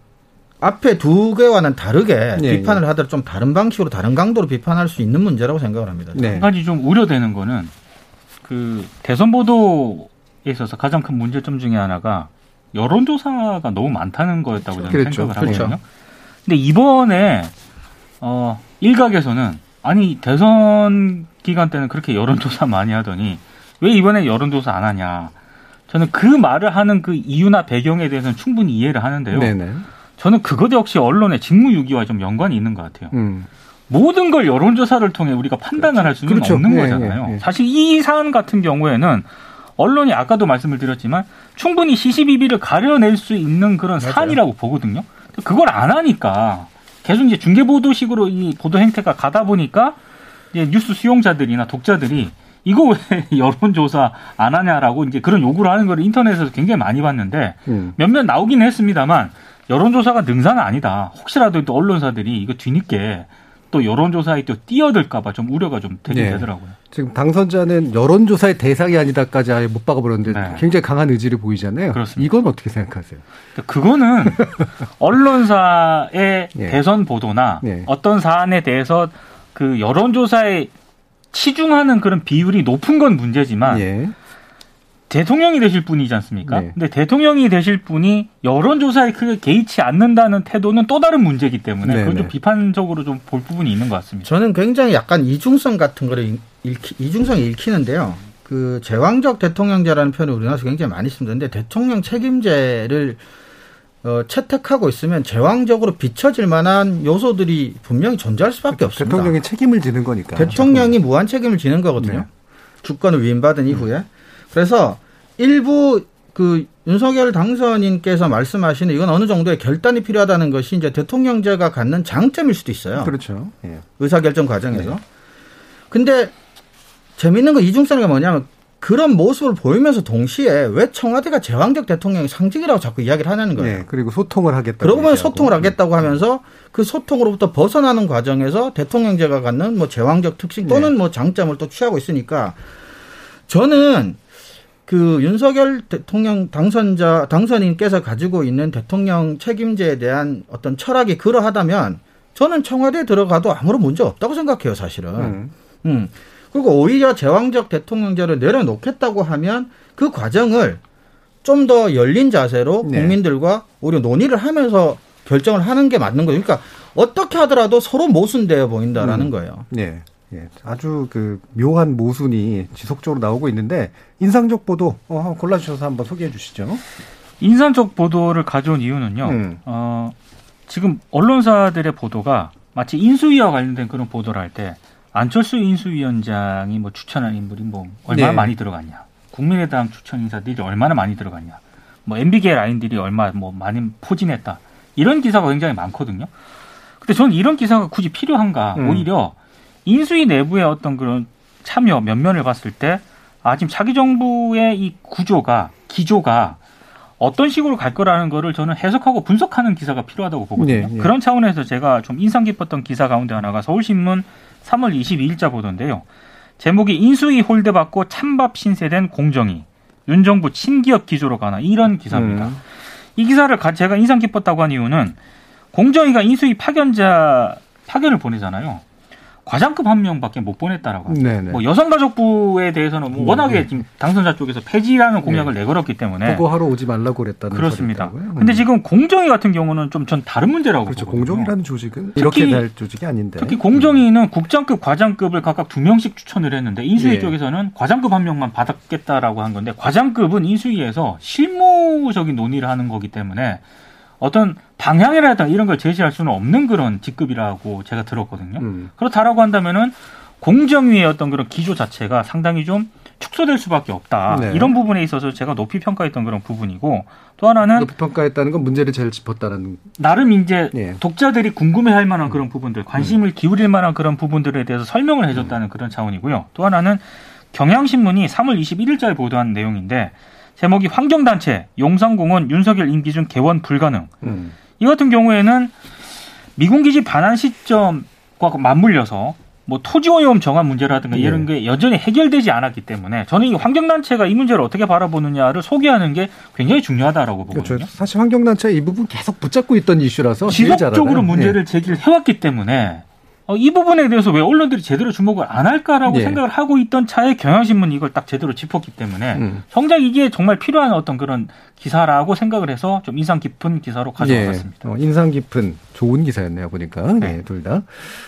앞에 두 개와는 다르게 비판을 하더라도 좀 다른 방식으로 다른 강도로 비판할 수 있는 문제라고 생각을 합니다. 한 가지 좀 우려되는 거는 그 대선 보도 있어서 가장 큰 문제점 중에 하나가 여론조사가 너무 많다는 거였다고 저는 생각을 하거든요. 근데 이번에 일각에서는 아니 대선 기간 때는 그렇게 여론조사 많이 하더니 왜 이번에 여론조사 안 하냐. 저는 그 말을 하는 그 이유나 배경에 대해서는 충분히 이해를 하는데요. 네네. 저는 그것 역시 언론의 직무유기와 좀 연관이 있는 것 같아요. 모든 걸 여론조사를 통해 우리가 판단을 할 수는 없는 거잖아요. 예, 예, 예. 사실 이 사안 같은 경우에는 언론이 아까도 말씀을 드렸지만 충분히 시시비비를 가려낼 수 있는 그런 사안이라고 보거든요. 그걸 안 하니까 계속 이제 중계보도식으로 이 보도 행태가 가다 보니까 이제 뉴스 수용자들이나 독자들이 이거 왜 여론조사 안 하냐라고 이제 그런 요구를 하는 걸 인터넷에서 굉장히 많이 봤는데 몇몇 나오긴 했습니다만 여론조사가 능사는 아니다. 혹시라도 또 언론사들이 이거 뒤늦게 또 여론조사에 또 뛰어들까봐 좀 우려가 좀 되긴 되더라고요. 지금 당선자는 여론조사의 대상이 아니다까지 아예 못 박아버렸는데 굉장히 강한 의지를 보이잖아요. 그렇습니다. 이건 어떻게 생각하세요? 그거는 언론사의 대선 보도나 어떤 사안에 대해서 그 여론조사에 치중하는 그런 비율이 높은 건 문제지만 대통령이 되실 분이지 않습니까? 근데 대통령이 되실 분이 여론조사에 크게 개의치 않는다는 태도는 또 다른 문제이기 때문에 그건 좀 비판적으로 좀 볼 부분이 있는 것 같습니다. 저는 굉장히 약간 이중성 같은 거를 이중성이 읽히는데요. 그 제왕적 대통령제라는 표현을 우리나라에서 굉장히 많이 쓰는데 대통령 책임제를 채택하고 있으면 제왕적으로 비춰질 만한 요소들이 분명히 존재할 수밖에 없습니다. 대통령이 책임을 지는 거니까. 대통령이 무한 책임을 지는 거거든요. 주권을 위임받은 이후에. 그래서 일부 그 윤석열 당선인께서 말씀하시는 이건 어느 정도의 결단이 필요하다는 것이 이제 대통령제가 갖는 장점일 수도 있어요. 그렇죠. 예. 의사결정 과정에서. 근데 재밌는 거 이중성이 뭐냐면 그런 모습을 보이면서 동시에 왜 청와대가 제왕적 대통령의 상징이라고 자꾸 이야기를 하냐는 거예요. 네, 그리고 소통을 하겠다고. 그러고 보면 소통을 하겠다고 하면서 그 소통으로부터 벗어나는 과정에서 대통령제가 갖는 뭐 제왕적 특징 또는 뭐 장점을 또 취하고 있으니까 저는 그 윤석열 대통령 당선인께서 가지고 있는 대통령 책임제에 대한 어떤 철학이 그러하다면 저는 청와대에 들어가도 아무런 문제 없다고 생각해요, 사실은. 그리고 오히려 제왕적 대통령제를 내려놓겠다고 하면 그 과정을 좀 더 열린 자세로 국민들과 오히려 논의를 하면서 결정을 하는 게 맞는 거예요. 그러니까 어떻게 하더라도 서로 모순되어 보인다라는 거예요. 네. 예, 아주 그 묘한 모순이 지속적으로 나오고 있는데 인상적 보도 한번 골라주셔서 한번 소개해 주시죠. 인상적 보도를 가져온 이유는요. 지금 언론사들의 보도가 마치 인수위와 관련된 그런 보도를 할 때 안철수 인수위원장이 뭐 추천한 인물이 뭐 얼마나 많이 들어갔냐, 국민의당 추천 인사들이 얼마나 많이 들어갔냐, 뭐 MBK 라인들이 얼마 뭐 많이 포진했다 이런 기사가 굉장히 많거든요. 근데 저는 이런 기사가 굳이 필요한가? 오히려 인수위 내부의 어떤 그런 참여 면면을 봤을 때, 지금 차기 정부의 이 기조가 어떤 식으로 갈 거라는 거를 저는 해석하고 분석하는 기사가 필요하다고 보거든요. 네, 그런 차원에서 제가 좀 인상 깊었던 기사 가운데 하나가 서울신문 3월 22일자 보도인데요. 제목이 인수위 홀대받고 찬밥 신세된 공정위, 윤 정부 친기업 기조로 가나 이런 기사입니다. 이 기사를 제가 인상 깊었다고 한 이유는 공정위가 인수위 파견을 보내잖아요. 과장급 한 명밖에 못 보냈다라고 합니다. 뭐 여성가족부에 대해서는 뭐 워낙에 지금 당선자 쪽에서 폐지라는 공약을 내걸었기 때문에 보고하러 오지 말라고 그랬다는 거죠. 그렇습니다. 그런데 지금 공정위 같은 경우는 좀 전 다른 문제라고 보거든요. 공정위라는 조직은 이렇게 될 조직이 아닌데. 특히 공정위는 국장급, 과장급을 각각 2명씩 추천을 했는데 인수위 쪽에서는 과장급 한 명만 받았겠다라고 한 건데 과장급은 인수위에서 실무적인 논의를 하는 거기 때문에 어떤 방향이라든가 이런 걸 제시할 수는 없는 그런 직급이라고 제가 들었거든요. 그렇다라고 한다면은 공정위의 어떤 그런 기조 자체가 상당히 좀 축소될 수밖에 없다. 이런 부분에 있어서 제가 높이 평가했던 그런 부분이고 또 하나는 높이 평가했다는 건 문제를 제일 짚었다는 나름 이제 독자들이 궁금해할 만한 그런 부분들, 관심을 기울일 만한 그런 부분들에 대해서 설명을 해줬다는 그런 차원이고요. 또 하나는 경향신문이 3월 21일자에 보도한 내용인데 제목이 환경단체, 용산공원 윤석열 임기 중 개원 불가능. 이 같은 경우에는 미군기지 반환 시점과 맞물려서 뭐 토지오염 정화 문제라든가 이런 게 여전히 해결되지 않았기 때문에 저는 이 환경단체가 이 문제를 어떻게 바라보느냐를 소개하는 게 굉장히 중요하다라고 보거든요. 그렇죠. 사실 환경단체 이 부분 계속 붙잡고 있던 이슈라서 지속적으로 문제를 제기를 해왔기 때문에 이 부분에 대해서 왜 언론들이 제대로 주목을 안 할까라고 생각을 하고 있던 차에 경향신문이 이걸 딱 제대로 짚었기 때문에 정작 이게 정말 필요한 어떤 그런 기사라고 생각을 해서 좀 인상 깊은 기사로 가져왔습니다. 인상 깊은 좋은 기사였네요 보니까. 네, 둘 다.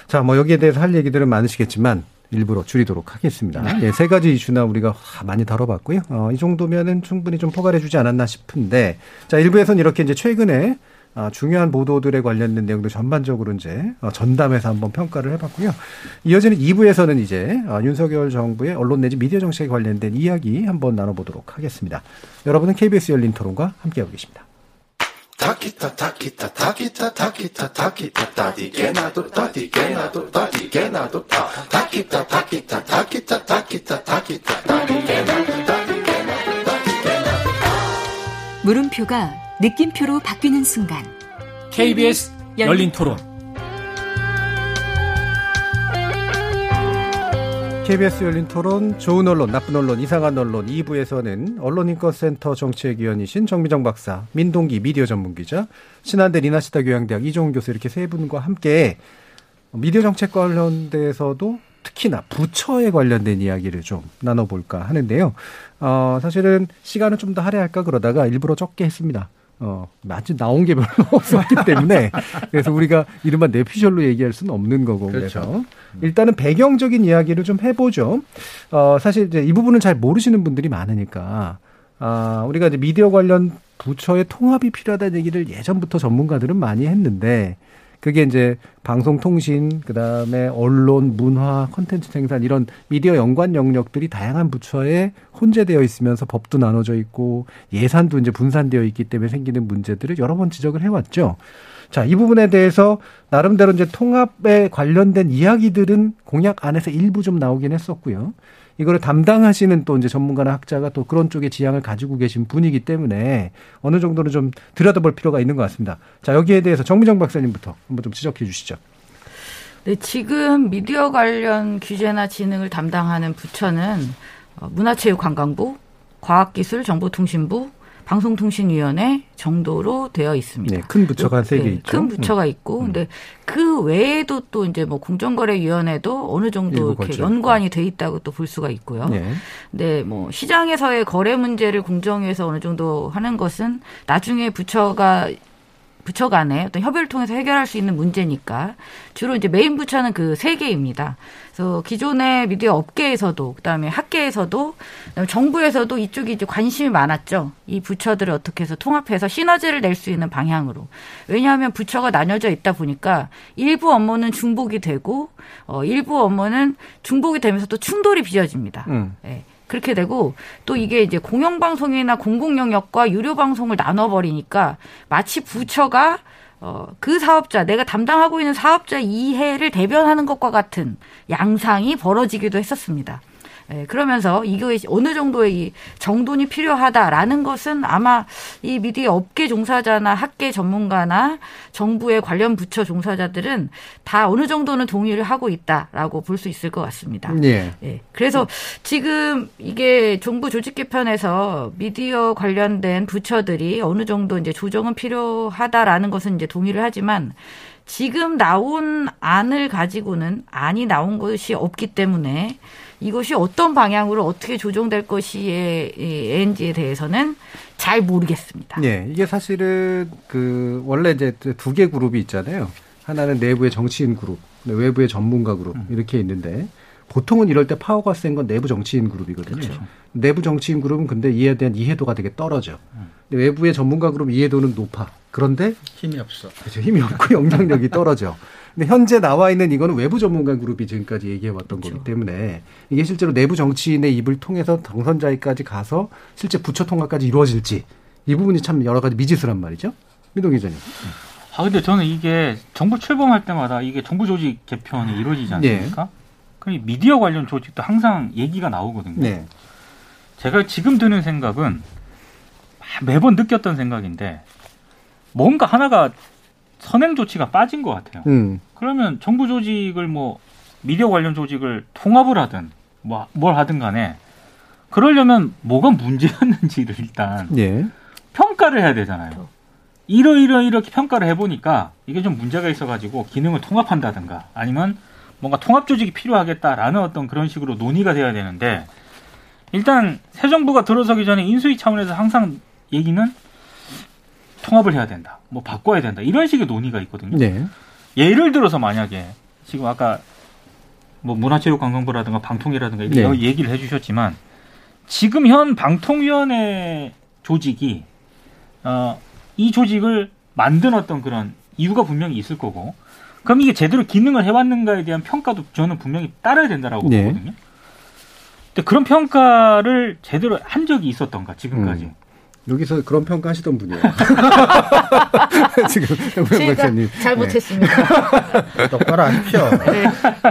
자, 뭐 여기에 대해서 할 얘기들은 많으시겠지만 일부러 줄이도록 하겠습니다. 네. 예, 세 가지 이슈나 우리가 많이 다뤄봤고요. 이 정도면은 충분히 좀 포괄해주지 않았나 싶은데, 자, 일부에서는 이렇게 이제 최근에 중요한 보도들에 관련된 내용도 전반적으로 이제 전담해서 한번 평가를 해봤고요. 이어지는 2부에서는 이제 윤석열 정부의 언론 내지 미디어 정책에 관련된 이야기 한번 나눠보도록 하겠습니다. 여러분은 KBS 열린 토론과 함께하고 계십니다. 물음표가 느낌표로 바뀌는 순간 KBS 열린 토론. KBS 열린 토론, 좋은 언론, 나쁜 언론, 이상한 언론. 2부에서는 언론인권센터 정책위원이신 정미정 박사, 민동기 미디어 전문기자, 신한대 리나시타 교양대학 이종훈 교수 이렇게 세 분과 함께 미디어 정책 관련돼서도 특히나 부처에 관련된 이야기를 좀 나눠볼까 하는데요. 사실은 시간을 좀 더 할애할까 그러다가 일부러 적게 했습니다. 아직 나온 게 별로 없었기 때문에 그래서 우리가 이른바 내피셜로 얘기할 수는 없는 거고. 그렇죠. 그래서 일단은 배경적인 이야기를 좀 해보죠. 사실 이제 이 부분은 잘 모르시는 분들이 많으니까 우리가 이제 미디어 관련 부처의 통합이 필요하다는 얘기를 예전부터 전문가들은 많이 했는데, 그게 이제 방송통신, 그다음에 언론, 문화, 콘텐츠 생산 이런 미디어 연관 영역들이 다양한 부처에 혼재되어 있으면서 법도 나눠져 있고 예산도 이제 분산되어 있기 때문에 생기는 문제들을 여러 번 지적을 해왔죠. 자, 이 부분에 대해서 나름대로 이제 통합에 관련된 이야기들은 공약 안에서 일부 좀 나오긴 했었고요. 이거를 담당하시는 또 이제 전문가나 학자가 또 그런 쪽의 지향을 가지고 계신 분이기 때문에 어느 정도는 좀 들여다볼 필요가 있는 것 같습니다. 자, 여기에 대해서 정미정 박사님부터 한번 좀 지적해 주시죠. 네, 지금 미디어 관련 규제나 진흥을 담당하는 부처는 문화체육관광부, 과학기술정보통신부, 방송통신위원회 정도로 되어 있습니다. 네, 큰 부처가 한 3개 있죠. 큰 부처가 있고, 근데 그 외에도 또 이제 뭐 공정거래위원회도 어느 정도 이렇게 연관이 돼 있다고 또 볼 수가 있고요. 네. 근데 뭐 시장에서의 거래 문제를 공정위에서 어느 정도 하는 것은 나중에 부처 간에 어떤 협의를 통해서 해결할 수 있는 문제니까 주로 이제 메인 부처는 그 3개입니다. 그래서 기존의 미디어 업계에서도, 그다음에 학계에서도, 그다음에 정부에서도 이쪽이 이제 관심이 많았죠. 이 부처들을 어떻게 해서 통합해서 시너지를 낼 수 있는 방향으로. 왜냐하면 부처가 나뉘어져 있다 보니까 일부 업무는 중복이 되고 일부 업무는 중복이 되면서 또 충돌이 빚어집니다. 네. 그렇게 되고 또 이게 이제 공영방송이나 공공영역과 유료방송을 나눠버리니까 마치 부처가 그 사업자, 내가 담당하고 있는 사업자 이해를 대변하는 것과 같은 양상이 벌어지기도 했었습니다. 예, 그러면서 이것이 어느 정도의 이 정돈이 필요하다라는 것은 아마 이 미디어 업계 종사자나 학계 전문가나 정부의 관련 부처 종사자들은 다 어느 정도는 동의를 하고 있다라고 볼 수 있을 것 같습니다. 예. 예, 그래서 지금 이게 정부 조직 개편에서 미디어 관련된 부처들이 어느 정도 이제 조정은 필요하다라는 것은 이제 동의를 하지만, 지금 나온 안을 가지고는 안이 나온 것이 없기 때문에 이것이 어떤 방향으로 어떻게 조정될 것인지에 대해서는 잘 모르겠습니다. 네, 이게 사실은 그 원래 이제 2개 그룹이 있잖아요. 하나는 내부의 정치인 그룹, 외부의 전문가 그룹 이렇게 있는데, 보통은 이럴 때 파워가 센 건 내부 정치인 그룹이거든요. 그렇죠. 내부 정치인 그룹은 근데 이에 대한 이해도가 되게 떨어져. 근데 외부의 전문가 그룹 이해도는 높아. 그런데 힘이 없어. 그렇죠. 힘이 없고 영향력이 떨어져. 근데 현재 나와 있는 이거는 외부 전문가 그룹이 지금까지 얘기해왔던 그렇죠. 거기 때문에 이게 실제로 내부 정치인의 입을 통해서 당선자에까지 가서 실제 부처 통합까지 이루어질지, 이 부분이 참 여러 가지 미지수란 말이죠. 민동 기자님. 근데 저는 이게 정부 출범할 때마다 이게 정부 조직 개편이 이루어지지 않습니까? 네. 그럼 미디어 관련 조직도 항상 얘기가 나오거든요. 네. 제가 지금 드는 생각은, 매번 느꼈던 생각인데, 뭔가 하나가 선행 조치가 빠진 것 같아요. 그러면 정부 조직을 뭐 미디어 관련 조직을 통합을 하든 뭘 하든 간에 그러려면 뭐가 문제였는지를 일단 평가를 해야 되잖아요. 이렇게 평가를 해보니까 이게 좀 문제가 있어가지고 기능을 통합한다든가 아니면 뭔가 통합조직이 필요하겠다라는 어떤 그런 식으로 논의가 돼야 되는데, 일단 새 정부가 들어서기 전에 인수위 차원에서 항상 얘기는 통합을 해야 된다, 뭐 바꿔야 된다, 이런 식의 논의가 있거든요. 네. 예를 들어서 만약에 지금 아까 뭐 문화체육관광부라든가 방통위라든가 이런 네. 얘기를 해주셨지만, 지금 현 방통위원회 조직이 이 조직을 만든 어떤 그런 이유가 분명히 있을 거고, 그럼 이게 제대로 기능을 해왔는가에 대한 평가도 저는 분명히 따라야 된다라고 네. 보거든요. 근데 그런 평가를 제대로 한 적이 있었던가 지금까지? 여기서 그런 평가 하시던 분이에요. 지금 영명 박사님 잘못했습니다. 네. 똑바로 하십시오. 네.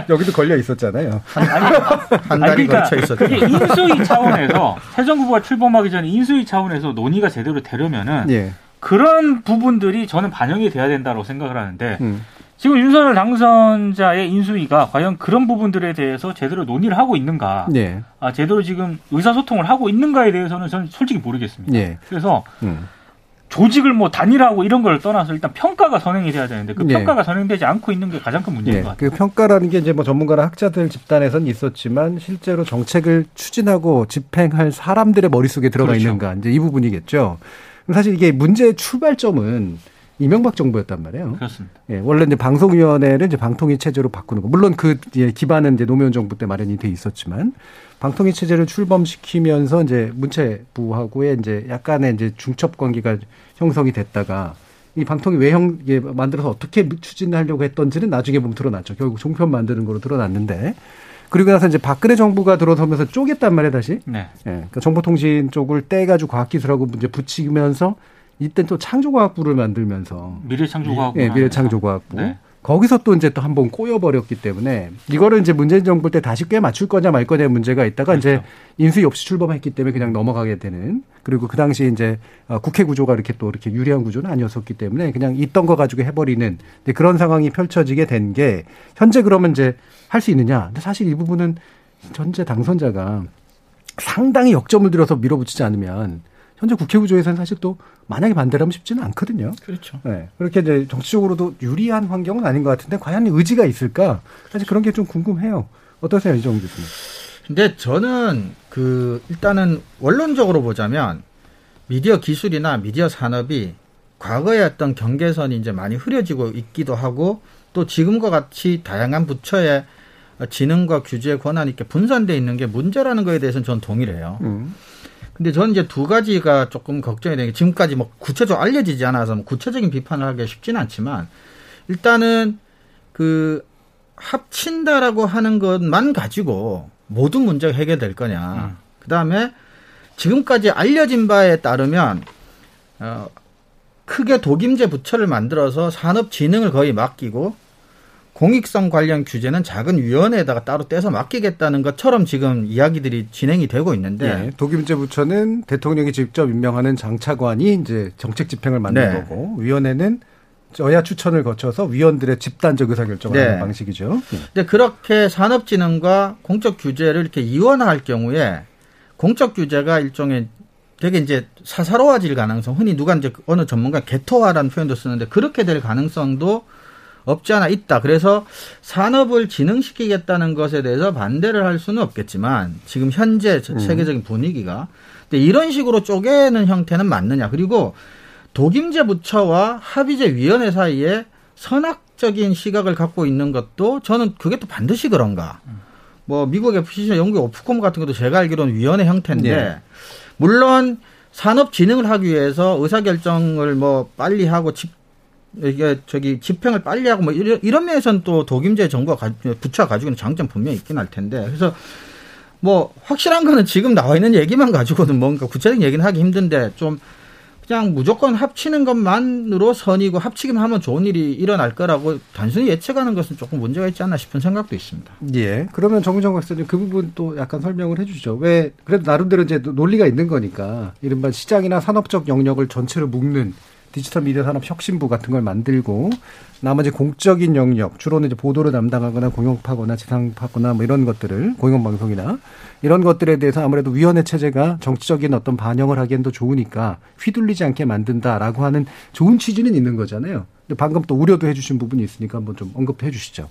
여기도 걸려 있었잖아요. 한 달이 걸쳐 있었죠. 그게 인수위 차원에서 새 정부가 출범하기 전에 인수위 차원에서 논의가 제대로 되려면은 네. 그런 부분들이 저는 반영이 돼야 된다고 생각을 하는데 지금 윤석열 당선자의 인수위가 과연 그런 부분들에 대해서 제대로 논의를 하고 있는가, 네. 제대로 지금 의사소통을 하고 있는가에 대해서는 저는 솔직히 모르겠습니다. 네. 그래서 조직을 뭐 단일화하고 이런 걸 떠나서 일단 평가가 선행이 돼야 되는데 그 평가가 네. 선행되지 않고 있는 게 가장 큰 문제인 네. 것 같아요. 그 평가라는 게 이제 뭐 전문가나 학자들 집단에선 있었지만 실제로 정책을 추진하고 집행할 사람들의 머릿속에 들어가 그렇죠. 있는가, 이제 이 부분이겠죠. 사실 이게 문제의 출발점은 이명박 정부였단 말이에요. 그렇습니다. 예, 원래 이제 방송위원회를 이제 방통위 체제로 바꾸는 거. 물론 그 기반은 이제 노무현 정부 때 마련이 돼 있었지만, 방통위 체제를 출범시키면서 이제 문체부하고의 이제 약간의 이제 중첩 관계가 형성이 됐다가, 이 방통위 외형 만들어서 어떻게 추진하려고 했던지는 나중에 보면 드러났죠. 결국 종편 만드는 거로 드러났는데, 그리고 나서 이제 박근혜 정부가 들어서면서 쪼갰단 말이에요, 다시. 네. 예, 그러니까 정보통신 쪽을 떼가지고 과학기술하고 이제 붙이면서 이때 또 창조과학부를 만들면서 미래창조과학부, 예, 미래창조과학부 네. 거기서 또 이제 또 한 번 꼬여버렸기 때문에 이거를 이제 문재인 정부 때 다시 꽤 맞출 거냐 말 거냐의 문제가 있다가 그렇죠. 이제 인수위 없이 출범했기 때문에 그냥 넘어가게 되는, 그리고 그 당시 이제 국회 구조가 이렇게 또 이렇게 유리한 구조는 아니었었기 때문에 그냥 있던 거 가지고 해버리는 그런 상황이 펼쳐지게 된 게, 현재 그러면 이제 할 수 있느냐? 근데 사실 이 부분은 현재 당선자가 상당히 역점을 들여서 밀어붙이지 않으면 현재 국회 구조에서는 사실 또 만약에 반대를 하면 쉽지는 않거든요. 그렇죠. 네, 그렇게 이제 정치적으로도 유리한 환경은 아닌 것 같은데 과연 의지가 있을까? 사실 그런 게 좀 궁금해요. 어떠세요, 이정우 교수님? 근데 저는 일단은 원론적으로 보자면 미디어 기술이나 미디어 산업이 과거의 어떤 경계선이 이제 많이 흐려지고 있기도 하고, 또 지금과 같이 다양한 부처의 지능과 규제의 권한이 이렇게 분산되어 있는 게 문제라는 거에 대해서는 저는 동의를 해요. 근데 저는 이제 두 가지가 조금 걱정이 되는 게, 지금까지 뭐 구체적으로 알려지지 않아서 뭐 구체적인 비판을 하기가 쉽진 않지만, 일단은 합친다라고 하는 것만 가지고 모든 문제가 해결될 거냐. 그 다음에 지금까지 알려진 바에 따르면, 크게 독임제 부처를 만들어서 산업 진흥을 거의 맡기고, 공익성 관련 규제는 작은 위원회에다가 따로 떼서 맡기겠다는 것처럼 지금 이야기들이 진행이 되고 있는데, 네, 독임제 부처는 대통령이 직접 임명하는 장차관이 이제 정책 집행을 만든 네. 거고, 위원회는 여야 추천을 거쳐서 위원들의 집단적 의사결정을 네. 하는 방식이죠. 근데 그렇게 산업진흥과 공적 규제를 이렇게 이원화할 경우에 공적 규제가 일종의 되게 이제 사사로워질 가능성, 흔히 누가 이제 어느 전문가 개토화라는 표현도 쓰는데 그렇게 될 가능성도 없지 않아 있다. 그래서 산업을 진흥시키겠다는 것에 대해서 반대를 할 수는 없겠지만, 지금 현재 세계적인 분위기가. 근데 이런 식으로 쪼개는 형태는 맞느냐. 그리고 독임제 부처와 합의제 위원회 사이에 선악적인 시각을 갖고 있는 것도, 저는 그게 또 반드시 그런가. 뭐 미국의 FCC나 영국의 오프콤 같은 것도 제가 알기로는 위원회 형태인데 네. 물론 산업 진흥을 하기 위해서 의사결정을 뭐 빨리 하고 이게 집행을 빨리 하고 뭐 이런 면에서는 또 독임제 정부가 부처가 가지고 있는 장점 분명히 있긴 할 텐데, 그래서 뭐 확실한 거는 지금 나와 있는 얘기만 가지고는 뭔가 구체적인 얘기는 하기 힘든데, 좀 그냥 무조건 합치는 것만으로 선이고 합치기만 하면 좋은 일이 일어날 거라고 단순히 예측하는 것은 조금 문제가 있지 않나 싶은 생각도 있습니다. 예. 그러면 정은정 박사님 그 부분 또 약간 설명을 해주죠. 왜 그래도 나름대로 이제 논리가 있는 거니까, 이른바 시장이나 산업적 영역을 전체로 묶는 디지털 미디어 산업 혁신부 같은 걸 만들고, 나머지 공적인 영역, 주로는 이제 보도를 담당하거나 공영파거나 지상파거나 뭐 이런 것들을, 공영방송이나 이런 것들에 대해서 아무래도 위원회 체제가 정치적인 어떤 반영을 하기엔 더 좋으니까 휘둘리지 않게 만든다라고 하는 좋은 취지는 있는 거잖아요. 근데 방금 또 우려도 해주신 부분이 있으니까 한번 좀 언급해 주시죠.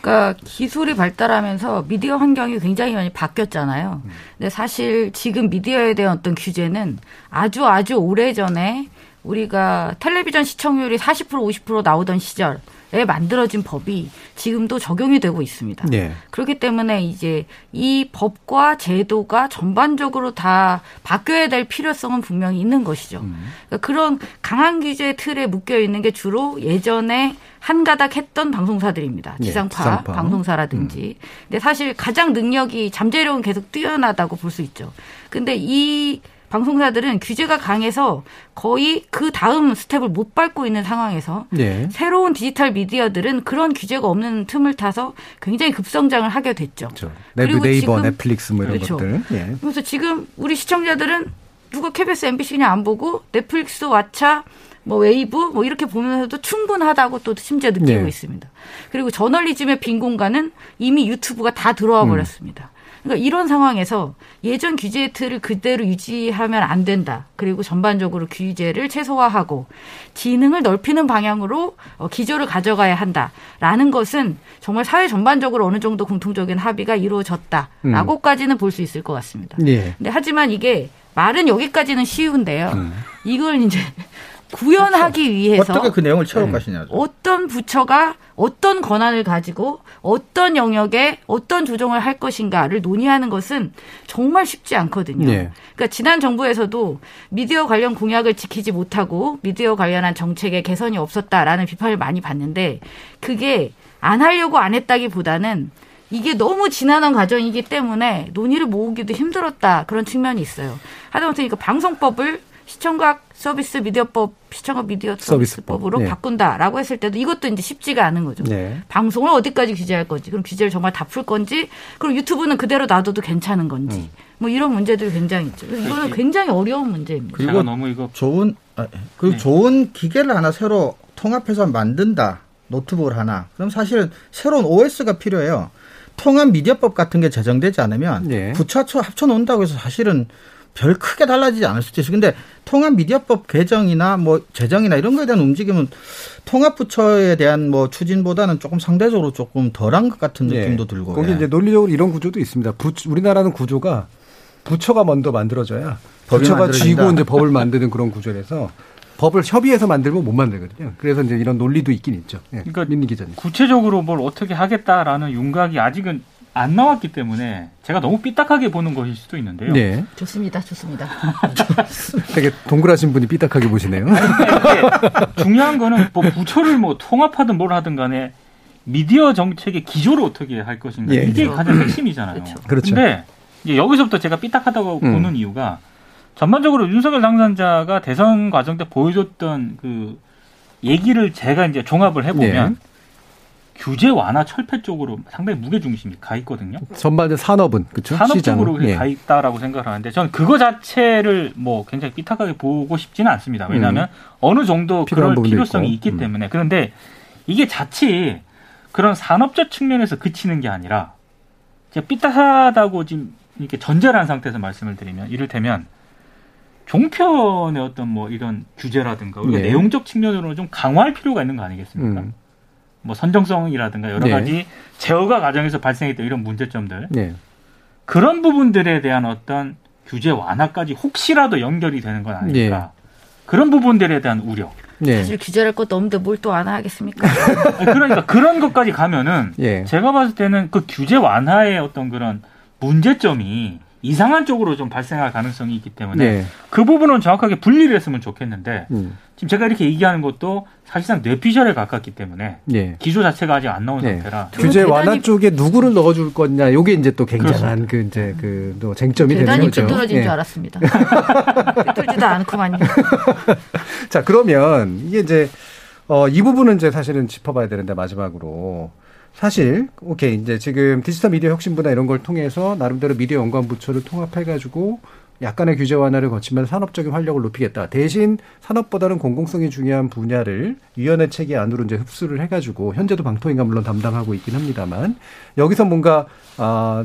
그러니까 기술이 발달하면서 미디어 환경이 굉장히 많이 바뀌었잖아요. 근데 사실 지금 미디어에 대한 어떤 규제는 아주 오래전에 우리가 텔레비전 시청률이 40% 50% 나오던 시절에 만들어진 법이 지금도 적용이 되고 있습니다. 네. 그렇기 때문에 이제 이 법과 제도가 전반적으로 다 바뀌어야 될 필요성은 분명히 있는 것이죠. 그러니까 그런 강한 규제의 틀에 묶여 있는 게 주로 예전에 한가닥 했던 방송사들입니다. 지상파. 방송사라든지. 근데 사실 가장 능력이 잠재력은 계속 뛰어나다고 볼 수 있죠. 근데 이 방송사들은 규제가 강해서 거의 그 다음 스텝을 못 밟고 있는 상황에서 네. 새로운 디지털 미디어들은 그런 규제가 없는 틈을 타서 굉장히 급성장을 하게 됐죠. 그렇죠. 그리고 네이버, 지금 넷플릭스 뭐 이런 그렇죠. 것들. 예. 그래서 지금 우리 시청자들은 누가 KBS, MBC 그냥 안 보고 넷플릭스, 왓챠, 뭐 웨이브 뭐 이렇게 보면서도 충분하다고 또 심지어 느끼고 네. 있습니다. 그리고 저널리즘의 빈 공간은 이미 유튜브가 다 들어와 버렸습니다. 그러니까 이런 상황에서 예전 규제의 틀을 그대로 유지하면 안 된다. 그리고 전반적으로 규제를 최소화하고 지능을 넓히는 방향으로 기조를 가져가야 한다라는 것은 정말 사회 전반적으로 어느 정도 공통적인 합의가 이루어졌다라고까지는 볼 수 있을 것 같습니다. 예. 근데 하지만 이게 말은 여기까지는 쉬운데요. 이걸 이제 구현하기 그렇죠. 위해서 어떻게 그 내용을 채울 것이냐. 어떤 부처가 어떤 권한을 가지고 어떤 영역에 어떤 조정을 할 것인가를 논의하는 것은 정말 쉽지 않거든요. 네. 그러니까 지난 정부에서도 미디어 관련 공약을 지키지 못하고 미디어 관련한 정책의 개선이 없었다라는 비판을 많이 받는데 그게 안 하려고 안 했다기보다는 이게 너무 지난한 과정이기 때문에 논의를 모으기도 힘들었다. 그런 측면이 있어요. 하다못해 그러니까 방송법을 시청각 서비스 미디어법, 시청각 미디어 서비스법으로 네. 바꾼다라고 했을 때도 이것도 이제 쉽지가 않은 거죠. 네. 방송을 어디까지 규제할 건지, 그럼 규제를 정말 다 풀 건지, 그럼 유튜브는 그대로 놔둬도 괜찮은 건지, 뭐 이런 문제들이 굉장히 있죠. 이거는 굉장히 어려운 문제입니다. 그리고 너무 이거 좋은 기계를 하나 새로 통합해서 만든다, 노트북을 하나. 그럼 사실은 새로운 OS가 필요해요. 통합 미디어법 같은 게 제정되지 않으면 네. 부처 합쳐놓는다고 해서 사실은 별 크게 달라지지 않을 수도 있어요. 근데 통합미디어법 개정이나 뭐 제정이나 이런 거에 대한 움직임은 통합부처에 대한 뭐 추진보다는 조금 상대적으로 조금 덜한 것 같은 느낌도 네. 들고. 거기 이제 논리적으로 이런 구조도 있습니다. 우리나라는 구조가 부처가 먼저 만들어져야 부처가 쥐고 이제 법을 만드는 그런 구조라서 법을 협의해서 만들면 못 만들거든요. 그래서 이제 이런 논리도 있긴 있죠. 네. 그러니까 민희 기자님. 구체적으로 뭘 어떻게 하겠다라는 윤곽이 아직은 안 나왔기 때문에 제가 너무 삐딱하게 보는 것일 수도 있는데요. 네. 좋습니다. 되게 동그라신 분이 삐딱하게 보시네요. 아니, 중요한 거는 뭐 부처를 뭐 통합하든 뭘 하든 간에 미디어 정책의 기조를 어떻게 할 것인가. 예, 이게 가장 핵심이잖아요. 그렇죠. 근데 이제 여기서부터 제가 삐딱하다고 보는 이유가 전반적으로 윤석열 당선자가 대선 과정 때 보여줬던 그 얘기를 제가 이제 종합을 해보면 네. 규제 완화 철폐 쪽으로 상당히 무게중심이 가 있거든요. 전반적으로 산업은 그렇죠. 산업 쪽으로 예. 가 있다라고 생각을 하는데 저는 그거 자체를 뭐 굉장히 삐딱하게 보고 싶지는 않습니다. 왜냐하면 어느 정도 그럴 필요성이 있기 때문에. 그런데 이게 자칫 그런 산업적 측면에서 그치는 게 아니라 제가 삐딱하다고 지금 이렇게 전제를 한 상태에서 말씀을 드리면 이를테면 종편의 어떤 뭐 이런 규제라든가 우리가 네. 내용적 측면으로 좀 강화할 필요가 있는 거 아니겠습니까? 뭐 선정성이라든가 여러 가지 네. 제어가 과정에서 발생했던 이런 문제점들 네. 그런 부분들에 대한 어떤 규제 완화까지 혹시라도 연결이 되는 건 아닐까 네. 그런 부분들에 대한 우려 네. 사실 규제할 것도 없는데 뭘 또 안 하겠습니까? 그러니까 그런 것까지 가면은 네. 제가 봤을 때는 그 규제 완화의 어떤 그런 문제점이 이상한 쪽으로 좀 발생할 가능성이 있기 때문에 네. 그 부분은 정확하게 분리를 했으면 좋겠는데 지금 제가 이렇게 얘기하는 것도 사실상 뇌피셜에 가깝기 때문에 네. 기조 자체가 아직 안 나온 상태라 규제 완화 쪽에 누구를 넣어줄 거냐 이게 이제 또 굉장한 그 이제 그 또 쟁점이 되는 거죠. 대단히 삐뚤어진 줄 알았습니다. 삐뚤지도 않구만요. 자 그러면 이게 이제 이 부분은 이제 사실은 짚어봐야 되는데 마지막으로. 사실 오케이 이제 지금 디지털 미디어 혁신부나 이런 걸 통해서 나름대로 미디어 연관 부처를 통합해가지고 약간의 규제 완화를 거치면서 산업적인 활력을 높이겠다. 대신 산업보다는 공공성이 중요한 분야를 위원회 체계 안으로 이제 흡수를 해가지고 현재도 방통위가 물론 담당하고 있긴 합니다만 여기서 뭔가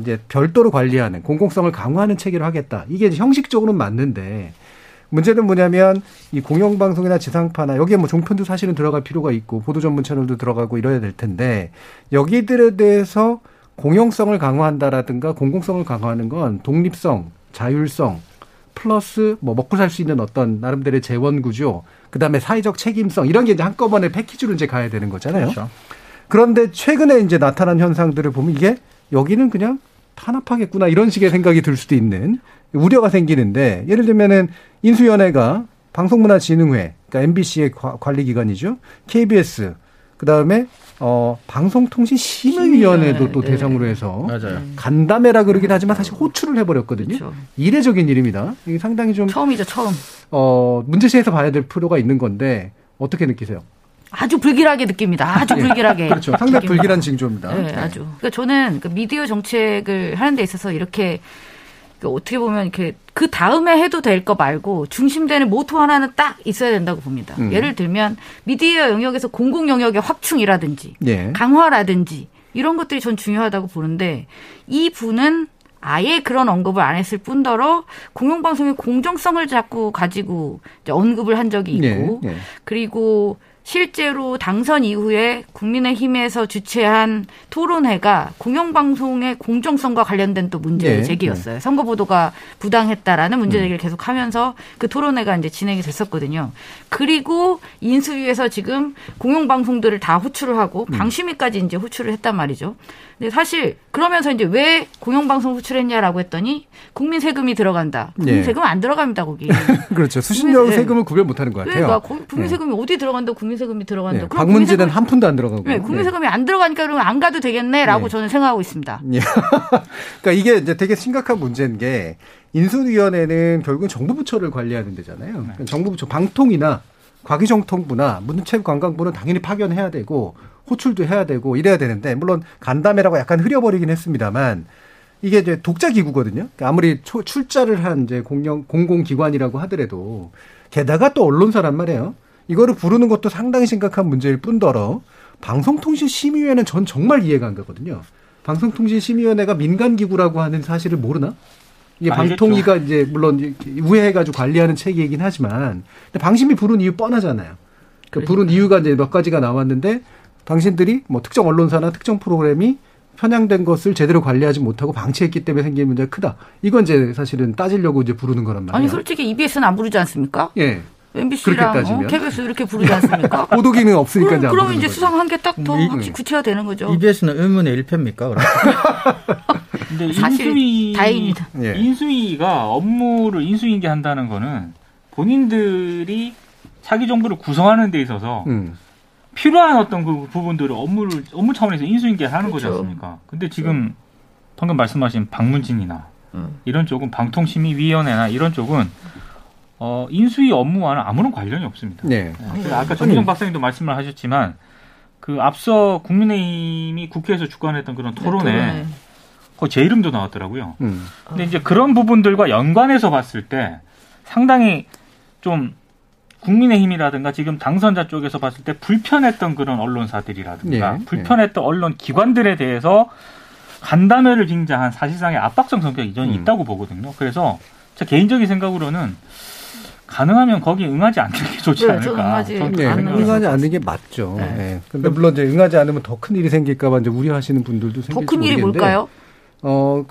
이제 별도로 관리하는 공공성을 강화하는 체계로 하겠다. 이게 이제 형식적으로는 맞는데 문제는 뭐냐면 이 공영방송이나 지상파나 여기에 뭐 종편도 사실은 들어갈 필요가 있고 보도 전문 채널도 들어가고 이래야 될 텐데 여기들에 대해서 공영성을 강화한다라든가 공공성을 강화하는 건 독립성, 자율성 플러스 뭐 먹고 살 수 있는 어떤 나름대로의 재원 구조, 그다음에 사회적 책임성 이런 게 이제 한꺼번에 패키지로 이제 가야 되는 거잖아요. 그렇죠. 그런데 최근에 이제 나타난 현상들을 보면 이게 여기는 그냥 탄압하겠구나 이런 식의 생각이 들 수도 있는 우려가 생기는데 예를 들면은 인수위원회가 방송문화진흥회, 그러니까 MBC의 관리기관이죠. KBS, 그다음에 방송통신심의위원회도 또 대상으로 해서 맞아요. 간담회라 그러긴 하지만 사실 호출을 해버렸거든요. 그렇죠. 이례적인 일입니다. 이게 상당히 좀 처음이죠, 처음. 문제시에서 봐야 될 필요가 있는 건데 어떻게 느끼세요? 아주 불길하게 느낍니다. 아주 불길하게. 그렇죠. 상당히 불길한 징조입니다. 네, 네. 아주. 그러니까 저는 미디어 정책을 하는 데 있어서 이렇게 어떻게 보면 이렇게 그 다음에 해도 될 거 말고 중심되는 모토 하나는 딱 있어야 된다고 봅니다. 예를 들면 미디어 영역에서 공공 영역의 확충이라든지 예. 강화라든지 이런 것들이 전 중요하다고 보는데 이 분은 아예 그런 언급을 안 했을 뿐더러 공영방송의 공정성을 자꾸 가지고 이제 언급을 한 적이 있고 예. 예. 그리고 실제로 당선 이후에 국민의힘에서 주최한 토론회가 공영방송의 공정성과 관련된 또 문제 제기였어요. 네. 선거보도가 부당했다라는 문제 제기를 계속하면서 그 토론회가 이제 진행이 됐었거든요. 그리고 인수위에서 지금 공영방송들을 다 호출을 하고 방심위까지 이제 호출을 했단 말이죠. 근데 사실 그러면서 이제 왜 공영방송 호출했냐라고 했더니 국민 세금이 들어간다. 국민 네. 세금 안 들어갑니다 거기. 그렇죠. 수신료 세금을 구별 못하는 것 같아요. 그러니까 국민 세금이 어디 들어간다 국민 세금이 들어간다. 네. 방문진은 한 푼도 안 들어가고. 네. 국민 세금이 안 들어가니까 그러면 안 가도 되겠네라고 네. 저는 생각하고 있습니다. 그러니까 이게 이제 되게 심각한 문제인 게 인수위원회는 결국은 정부 부처를 관리하는 데잖아요. 그러니까 정부 부처 방통이나 과기정통부나 문화체육관광부는 당연히 파견해야 되고 호출도 해야 되고 이래야 되는데 물론 간담회라고 약간 흐려버리긴 했습니다만 이게 이제 독자 기구거든요. 그러니까 아무리 출자를 한 이제 공공기관이라고 하더라도 게다가 또 언론사란 말이에요. 이거를 부르는 것도 상당히 심각한 문제일 뿐더러 방송통신심의위원회는 전 정말 이해가 안 가거든요. 방송통신심의위원회가 민간기구라고 하는 사실을 모르나? 이게 방통위가 이제 물론 우회해가지고 관리하는 체계이긴 하지만 근데 방심이 부른 이유 뻔하잖아요. 그러니까 부른 이유가 이제 몇 가지가 나왔는데 당신들이 뭐 특정 언론사나 특정 프로그램이 편향된 것을 제대로 관리하지 못하고 방치했기 때문에 생긴 문제가 크다. 이건 이제 사실은 따지려고 이제 부르는 거란 말이에요. 아니 솔직히 EBS는 안 부르지 않습니까? 예. MBC랑 KBS 이렇게 부르지 않습니까? 보도 기능 없으니까 그럼, 이제 안 그러면 이제 수상한 게 딱 더 확실히 구체화되는 거죠. EBS는 의문의 1패입니까? 그럼? 근데 사실 다행입니다. 인수위가 업무를 인수인계 한다는 거는 본인들이 자기 정부를 구성하는 데 있어서 필요한 어떤 그 부분들을 업무 차원에서 인수인계를 하는 그렇죠. 거지 않습니까? 근데 지금 방금 말씀하신 방문진이나 이런 쪽은 방통심의위원회나 이런 쪽은 인수위 업무와는 아무런 관련이 없습니다. 네. 아까 정기정 박사님도 말씀을 하셨지만 그 앞서 국민의힘이 국회에서 주관했던 그런 토론에 네. 거기 제 이름도 나왔더라고요. 근데 이제 그런 부분들과 연관해서 봤을 때 상당히 좀 국민의힘이라든가 지금 당선자 쪽에서 봤을 때 불편했던 그런 언론사들이라든가 네. 불편했던 네. 언론 기관들에 대해서 간담회를 빙자한 사실상의 압박성 성격이 저는 있다고 보거든요. 그래서 제 개인적인 생각으로는 가능하면 거기에 응하지 않는 게 좋지 않을까. 네, 응하지 않는 게 맞죠. 네. 네. 근데 물론 이제 응하지 않으면 더 큰 일이 생길까 봐 이제 우려하시는 분들도 생길지 모르겠는데. 더 큰 일이 뭘까요?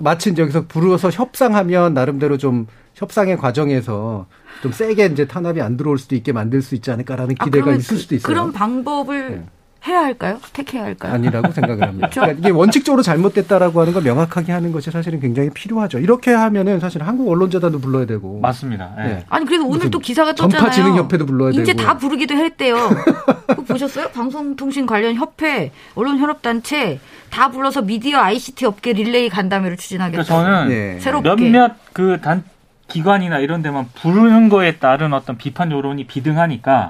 마치 이제 여기서 부르어서 협상하면 나름대로 좀 협상의 과정에서 좀 세게 이제 탄압이 안 들어올 수도 있게 만들 수 있지 않을까라는 기대가 있을 수도 있어요. 그런 방법을 네. 해야 할까요? 택해야 할까요? 아니라고 생각을 합니다. 그러니까 이게 원칙적으로 잘못됐다라고 하는 걸 명확하게 하는 것이 사실은 굉장히 필요하죠. 이렇게 하면은 사실 한국 언론재단도 불러야 되고. 맞습니다. 예. 네. 아니 그래서 오늘 또 기사가 떴잖아요. 전파진흥협회도 불러야 되고. 이제 다 부르기도 했대요. 그거 보셨어요? 방송통신 관련 협회, 언론현업단체 다 불러서 미디어 ICT 업계 릴레이 간담회를 추진하겠다. 저는 네. 새롭게 몇몇 그 기관이나 이런 데만 부르는 거에 따른 어떤 비판 여론이 비등하니까.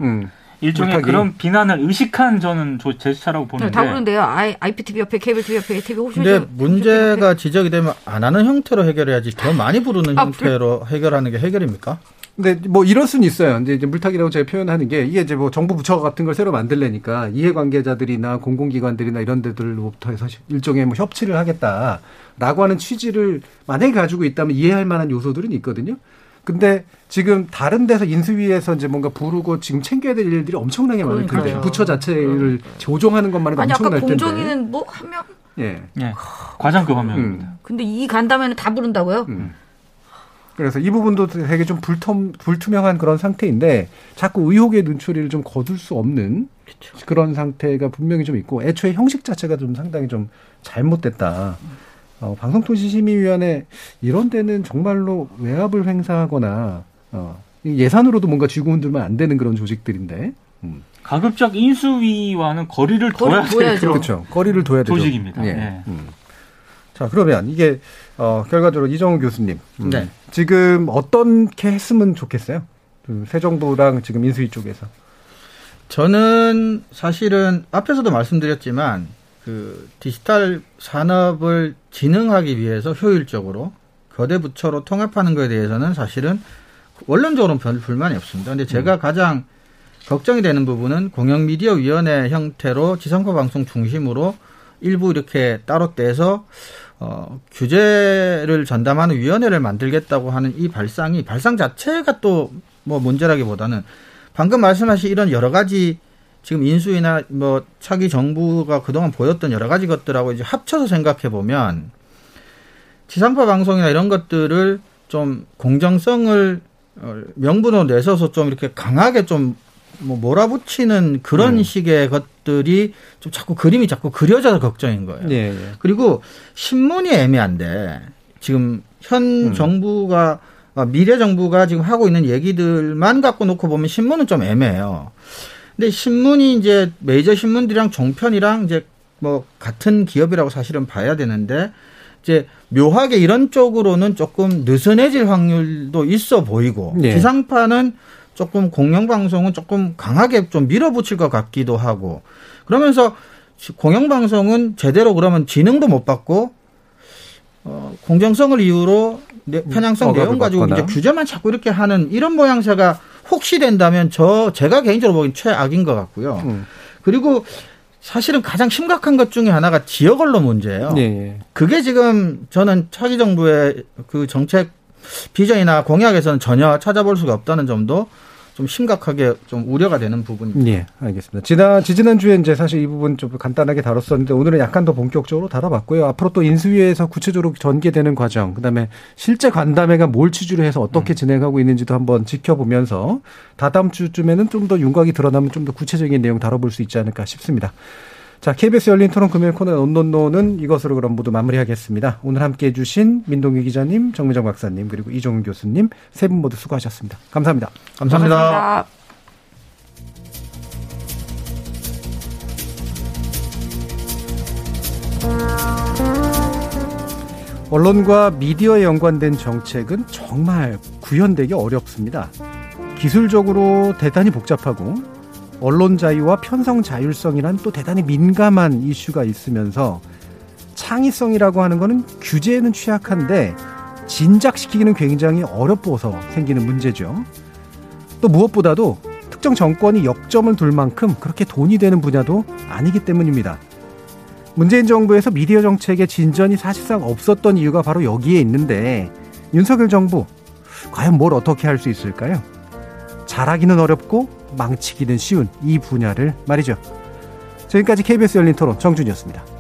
일종의 물타기. 그런 비난을 의식한 저는 제스처라고 보는데. 다 그런데요. IPTV협회, 케이블TV협회, TV호쇼. 근데 문제가 지적이 되면 안 하는 형태로 해결해야지 더 많이 부르는 형태로 해결하는 게 해결입니까? 근데 뭐 이럴 수는 있어요. 이제 물타기라고 제가 표현하는 게 이게 이제 뭐 정부 부처 같은 걸 새로 만들려니까 이해관계자들이나 공공기관들이나 이런 데들로부터 해서 일종의 뭐 협치를 하겠다라고 하는 취지를 만약에 가지고 있다면 이해할 만한 요소들은 있거든요. 근데 지금 다른 데서 인수위에서 이제 뭔가 부르고 지금 챙겨야 될 일들이 엄청나게 많을 텐데 부처 자체를 조종하는 것만으로 엄청날 텐데. 아니 아까 공정위는 뭐 한 명? 예. 과장급 한 명입니다. 근데 이 간담회는 다 부른다고요? 그래서 이 부분도 되게 좀 불투명한 그런 상태인데 자꾸 의혹의 눈초리를 좀 거둘 수 없는 그런 상태가 분명히 좀 있고 애초에 형식 자체가 좀 상당히 좀 잘못됐다. 방송통신심의위원회 이런 데는 정말로 외압을 행사하거나 예산으로도 뭔가 쥐고 흔들면 안 되는 그런 조직들인데 가급적 인수위와는 거리를 둬야 되는 그렇죠. 거리를 둬야 되는 조직입니다. 예. 네. 자 그러면 이게 결과적으로 이정우 교수님 네. 지금 어떻게 했으면 좋겠어요? 그 새 정부랑 지금 인수위 쪽에서 저는 사실은 앞에서도 말씀드렸지만 그 디지털 산업을 진흥하기 위해서 효율적으로 교대 부처로 통합하는 것에 대해서는 사실은 원론적으로는 별 불만이 없습니다. 그런데 제가 가장 걱정이 되는 부분은 공영미디어위원회 형태로 지상파 방송 중심으로 일부 이렇게 따로 떼서 규제를 전담하는 위원회를 만들겠다고 하는 이 발상 자체가 또 뭐 문제라기보다는 방금 말씀하신 이런 여러 가지 지금 인수위나 뭐 차기 정부가 그동안 보였던 여러 가지 것들하고 이제 합쳐서 생각해 보면 지상파 방송이나 이런 것들을 좀 공정성을 명분으로 내서서 좀 이렇게 강하게 좀 뭐 몰아붙이는 그런 식의 것들이 좀 자꾸 그림이 자꾸 그려져서 걱정인 거예요. 예, 예. 그리고 신문이 애매한데 지금 현 정부가 미래 정부가 지금 하고 있는 얘기들만 갖고 놓고 보면 신문은 좀 애매해요. 근데 신문이 이제 메이저 신문들이랑 종편이랑 이제 뭐 같은 기업이라고 사실은 봐야 되는데 이제 묘하게 이런 쪽으로는 조금 느슨해질 확률도 있어 보이고 네. 지상파는 조금 공영방송은 조금 강하게 좀 밀어붙일 것 같기도 하고 그러면서 공영방송은 제대로 그러면 지능도 못 받고 공정성을 이유로 편향성 내용 가지고 이제 규제만 자꾸 이렇게 하는 이런 모양새가 혹시 된다면 제가 개인적으로 보기엔 최악인 것 같고요. 그리고 사실은 가장 심각한 것 중에 하나가 지역 언론 문제예요. 예. 그게 지금 저는 차기 정부의 그 정책 비전이나 공약에서는 전혀 찾아볼 수가 없다는 점도 좀 심각하게 좀 우려가 되는 부분입니다. 네, 예, 알겠습니다. 지난주에 이제 사실 이 부분 좀 간단하게 다뤘었는데 오늘은 약간 더 본격적으로 다뤄봤고요. 앞으로 또 인수위에서 구체적으로 전개되는 과정, 그다음에 실제 간담회가 뭘 취지로 해서 어떻게 진행하고 있는지도 한번 지켜보면서 다다음 주쯤에는 좀 더 윤곽이 드러나면 좀 더 구체적인 내용 다뤄볼 수 있지 않을까 싶습니다. 자, KBS 열린 토론 금요일 코너 논논논은 이것으로 그럼 모두 마무리하겠습니다. 오늘 함께해 주신 민동기 기자님, 정미정 박사님, 그리고 이종훈 교수님 세 분 모두 수고하셨습니다. 감사합니다. 감사합니다. 감사합니다. 언론과 미디어에 연관된 정책은 정말 구현되기 어렵습니다. 기술적으로 대단히 복잡하고 언론 자유와 편성 자율성이란 또 대단히 민감한 이슈가 있으면서 창의성이라고 하는 거는 규제에는 취약한데 진작시키기는 굉장히 어렵워서 생기는 문제죠. 또 무엇보다도 특정 정권이 역점을 둘 만큼 그렇게 돈이 되는 분야도 아니기 때문입니다. 문재인 정부에서 미디어 정책의 진전이 사실상 없었던 이유가 바로 여기에 있는데 윤석열 정부 과연 뭘 어떻게 할 수 있을까요? 잘하기는 어렵고 망치기는 쉬운 이 분야를 말이죠. 지금까지 KBS 열린 토론 정준이었습니다.